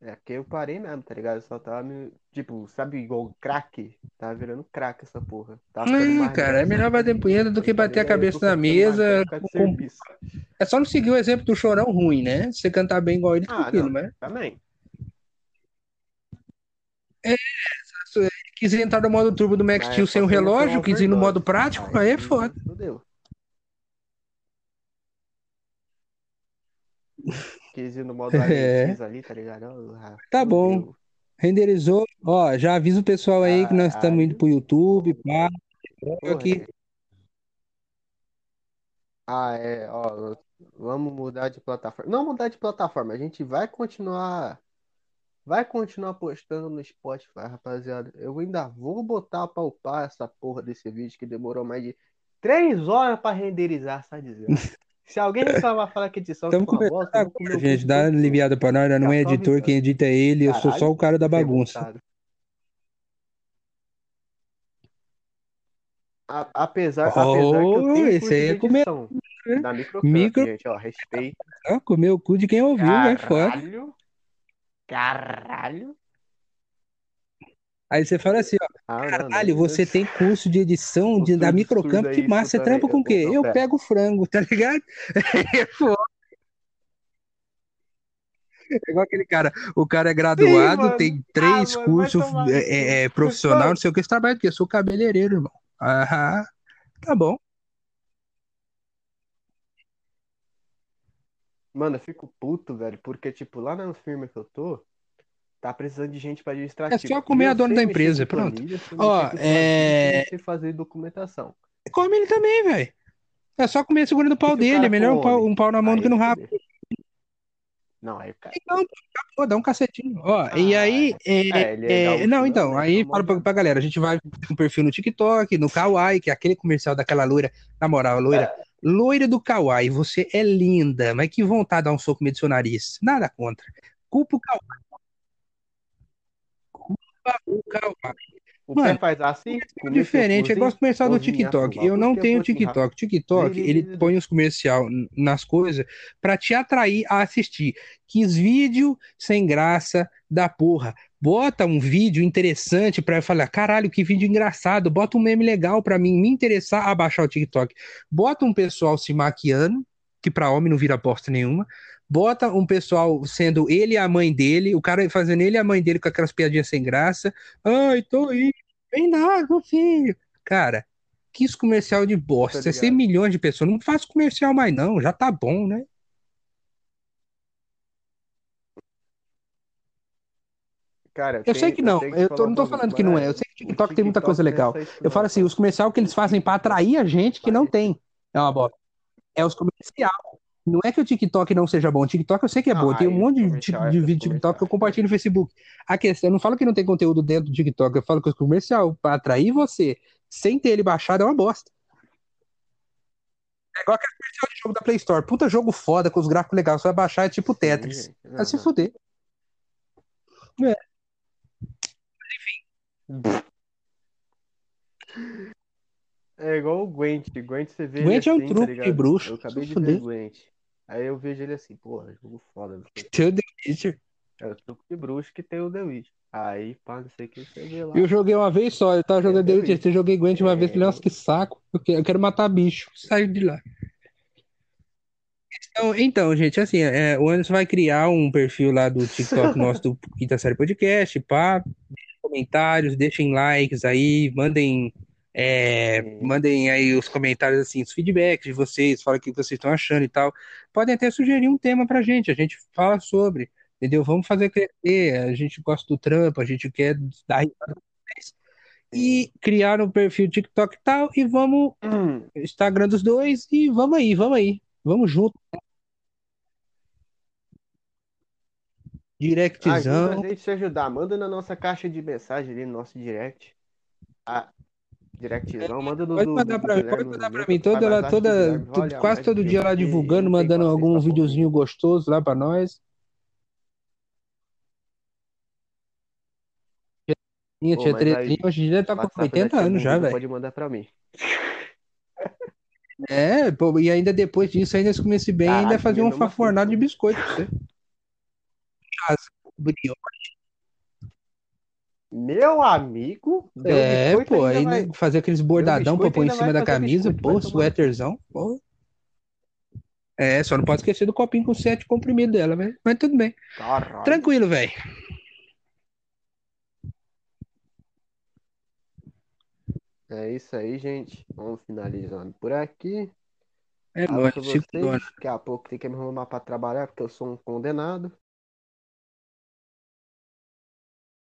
É que eu parei mesmo, tá ligado? Eu só tava meio... Tipo, sabe, igual craque? Tava virando craque essa porra. Tava Ai, cara, é melhor bater punheta do que bater a cabeça na mesa. Com... É só não seguir o exemplo do chorão ruim, né? Se você cantar bem igual ele, ah, tranquilo, né? Também. É, ele quis entrar no modo turbo do Max Steel sem o relógio, quis ir no modo prático, aí é foda. Quis ir no modo é. ali, tá ligado? Tá bom. Renderizou. Ó, já avisa o pessoal aí que nós estamos indo pro YouTube, pá. Porra, aqui. É. Ah, é, ó, vamos mudar de plataforma. Não mudar de plataforma, a gente vai continuar... Vai continuar postando no Spotify, rapaziada. Eu ainda vou botar pra upar essa porra desse vídeo que demorou mais de três horas pra renderizar, tá dizendo? Se alguém reclamar, falar que edição tá com uma bosta... Gente, gente, dá aliviada pra nós, não, não é editor, visão. Quem edita é ele, eu Caralho, sou só o cara da bagunça. A, apesar, apesar oh, que eu tenho esse aí é comer... da Microcamp, Micro... gente, ó, respeito. Ah, comeu o cu de quem ouviu, vai fora. Caralho. Aí você fala assim, ó, ah, caralho, não, não, você não. tem curso de edição de, da Microcamp, que massa, você trampa com o quê? Eu pego o frango, tá ligado? É foda. É igual aquele cara, o cara é graduado, sim, tem três ah, cursos mano, é, é, profissional, não sei o que, você trabalha porque eu sou cabeleireiro, irmão. Ah, tá bom. Mano, eu fico puto, velho, porque, tipo, lá na firma que eu tô, tá precisando de gente pra administrativo. É só comer a dona da empresa, pronto. Ó, é... Sem fazer documentação. Come ele também, velho. É só comer segurando o pau dele, é melhor um pau, um pau na mão do que no rabo. Não, aí o cara... Então, pô, dá um cacetinho. Ó, ah, e aí... É, é, é... Não, então, aí fala pra, pra galera, a gente vai com um perfil no TikTok, no Kawaii, que é aquele comercial daquela loira, na moral, a loira... É. Loira do Kawaii, você é linda, mas que vontade de dar um soco no seu nariz. Nada contra. Culpa o Kawaii. Culpa o Kawaii. O Mano, pé faz assim? É diferente, é igual o comercial do TikTok. Eu não tenho TikTok. TikTok, ele põe os comercial nas coisas pra te atrair a assistir. Quis vídeo sem graça da porra. Bota um vídeo interessante pra eu falar, caralho, que vídeo engraçado, bota um meme legal pra mim, me interessar a baixar o TikTok. Bota um pessoal se maquiando, que pra homem não vira bosta nenhuma, bota um pessoal sendo ele e a mãe dele, o cara fazendo ele e a mãe dele com aquelas piadinhas sem graça, ai, tô aí, vem lá, meu filho. Cara, que isso comercial de bosta, sessenta milhões de pessoas, não faz comercial mais não, já tá bom, né? Cara, eu tem, sei que não, eu, que eu tô, não tô falando que não é, eu sei que o TikTok tem muita coisa legal. Eu falo assim, os comercial que eles fazem pra atrair a gente que não tem, é uma bosta. É os comercial. Não é que o TikTok não seja bom, o TikTok eu sei que é ah, bom, tem um monte de vídeo de TikTok que eu compartilho no Facebook. A questão, eu não falo que não tem conteúdo dentro do TikTok, eu falo que os comercial pra atrair você, sem ter ele baixado, é uma bosta. É igual aquele comercial de jogo da Play Store, puta jogo foda, com os gráficos legais, você vai baixar, é tipo Tetris. Vai se fuder. É. É igual o Gwent. Gwent você vê Gwent ele assim, é um truque tá de bruxo. Eu acabei de ver Gwent. Aí eu vejo ele assim, porra, jogo foda. Tem o The Witcher. É o truque de bruxo que tem o The Witcher. Aí, pá, não sei o que você vê lá. Eu joguei uma vez só, eu tava jogando é The Witcher. Witcher. Eu joguei Gwent uma é... vez, falei, nossa, que saco. Eu quero matar bicho. Saiu de lá. Então, então, gente, assim, é, o Anderson vai criar um perfil lá do TikTok nosso do Quinta Série Podcast, pá. Comentários, deixem likes aí, mandem é, mandem aí os comentários assim, os feedbacks de vocês, fala o que vocês estão achando e tal. Podem até sugerir um tema pra gente, a gente fala sobre. Entendeu? Vamos fazer crescer. A gente gosta do trampo, a gente quer dar risada com vocês. E criar um perfil TikTok e tal. E vamos. Hum. Instagram dos dois. E vamos aí, vamos aí. Vamos junto. Ajuda a Directzão. gente a ajudar. Manda na nossa caixa de mensagem ali, no nosso direct. A directzão. Manda no Pode do, do, mandar do pra mim, pode Guilherme, mandar no pra meu, mim. pra Toda, ela- cadastro do toda, Guilherme. tu- Olha, quase mais todo dia lá gente que divulgando, tem mandando vocês algum pra contar. videozinho gostoso lá pra nós. Minha Pô, tia mas Terezinha, aí, hoje em dia tá com WhatsApp da oitenta tia anos já, Bundinha velho. pode mandar pra mim. É, pô, e ainda depois disso, ainda se comesse bem, ainda Caraca, fazia uma emendou uma coisa. fornada de biscoito pra você. Casa, brioche. Meu amigo, meu É, biscoito pô, ainda ainda vai. fazer aqueles Meu bordadão pra biscoito pôr em ainda vai cima da fazer camisa, biscoito, vai pô, tomar. suéterzão, pô. É, só não pode esquecer do copinho com sete comprimidos dela, velho. Mas tudo bem. Caralho. Tranquilo, velho. É isso aí, gente. Vamos finalizando por aqui. É Falo nóis, pra segurando. vocês. Daqui a pouco tem que me arrumar pra trabalhar, porque eu sou um condenado.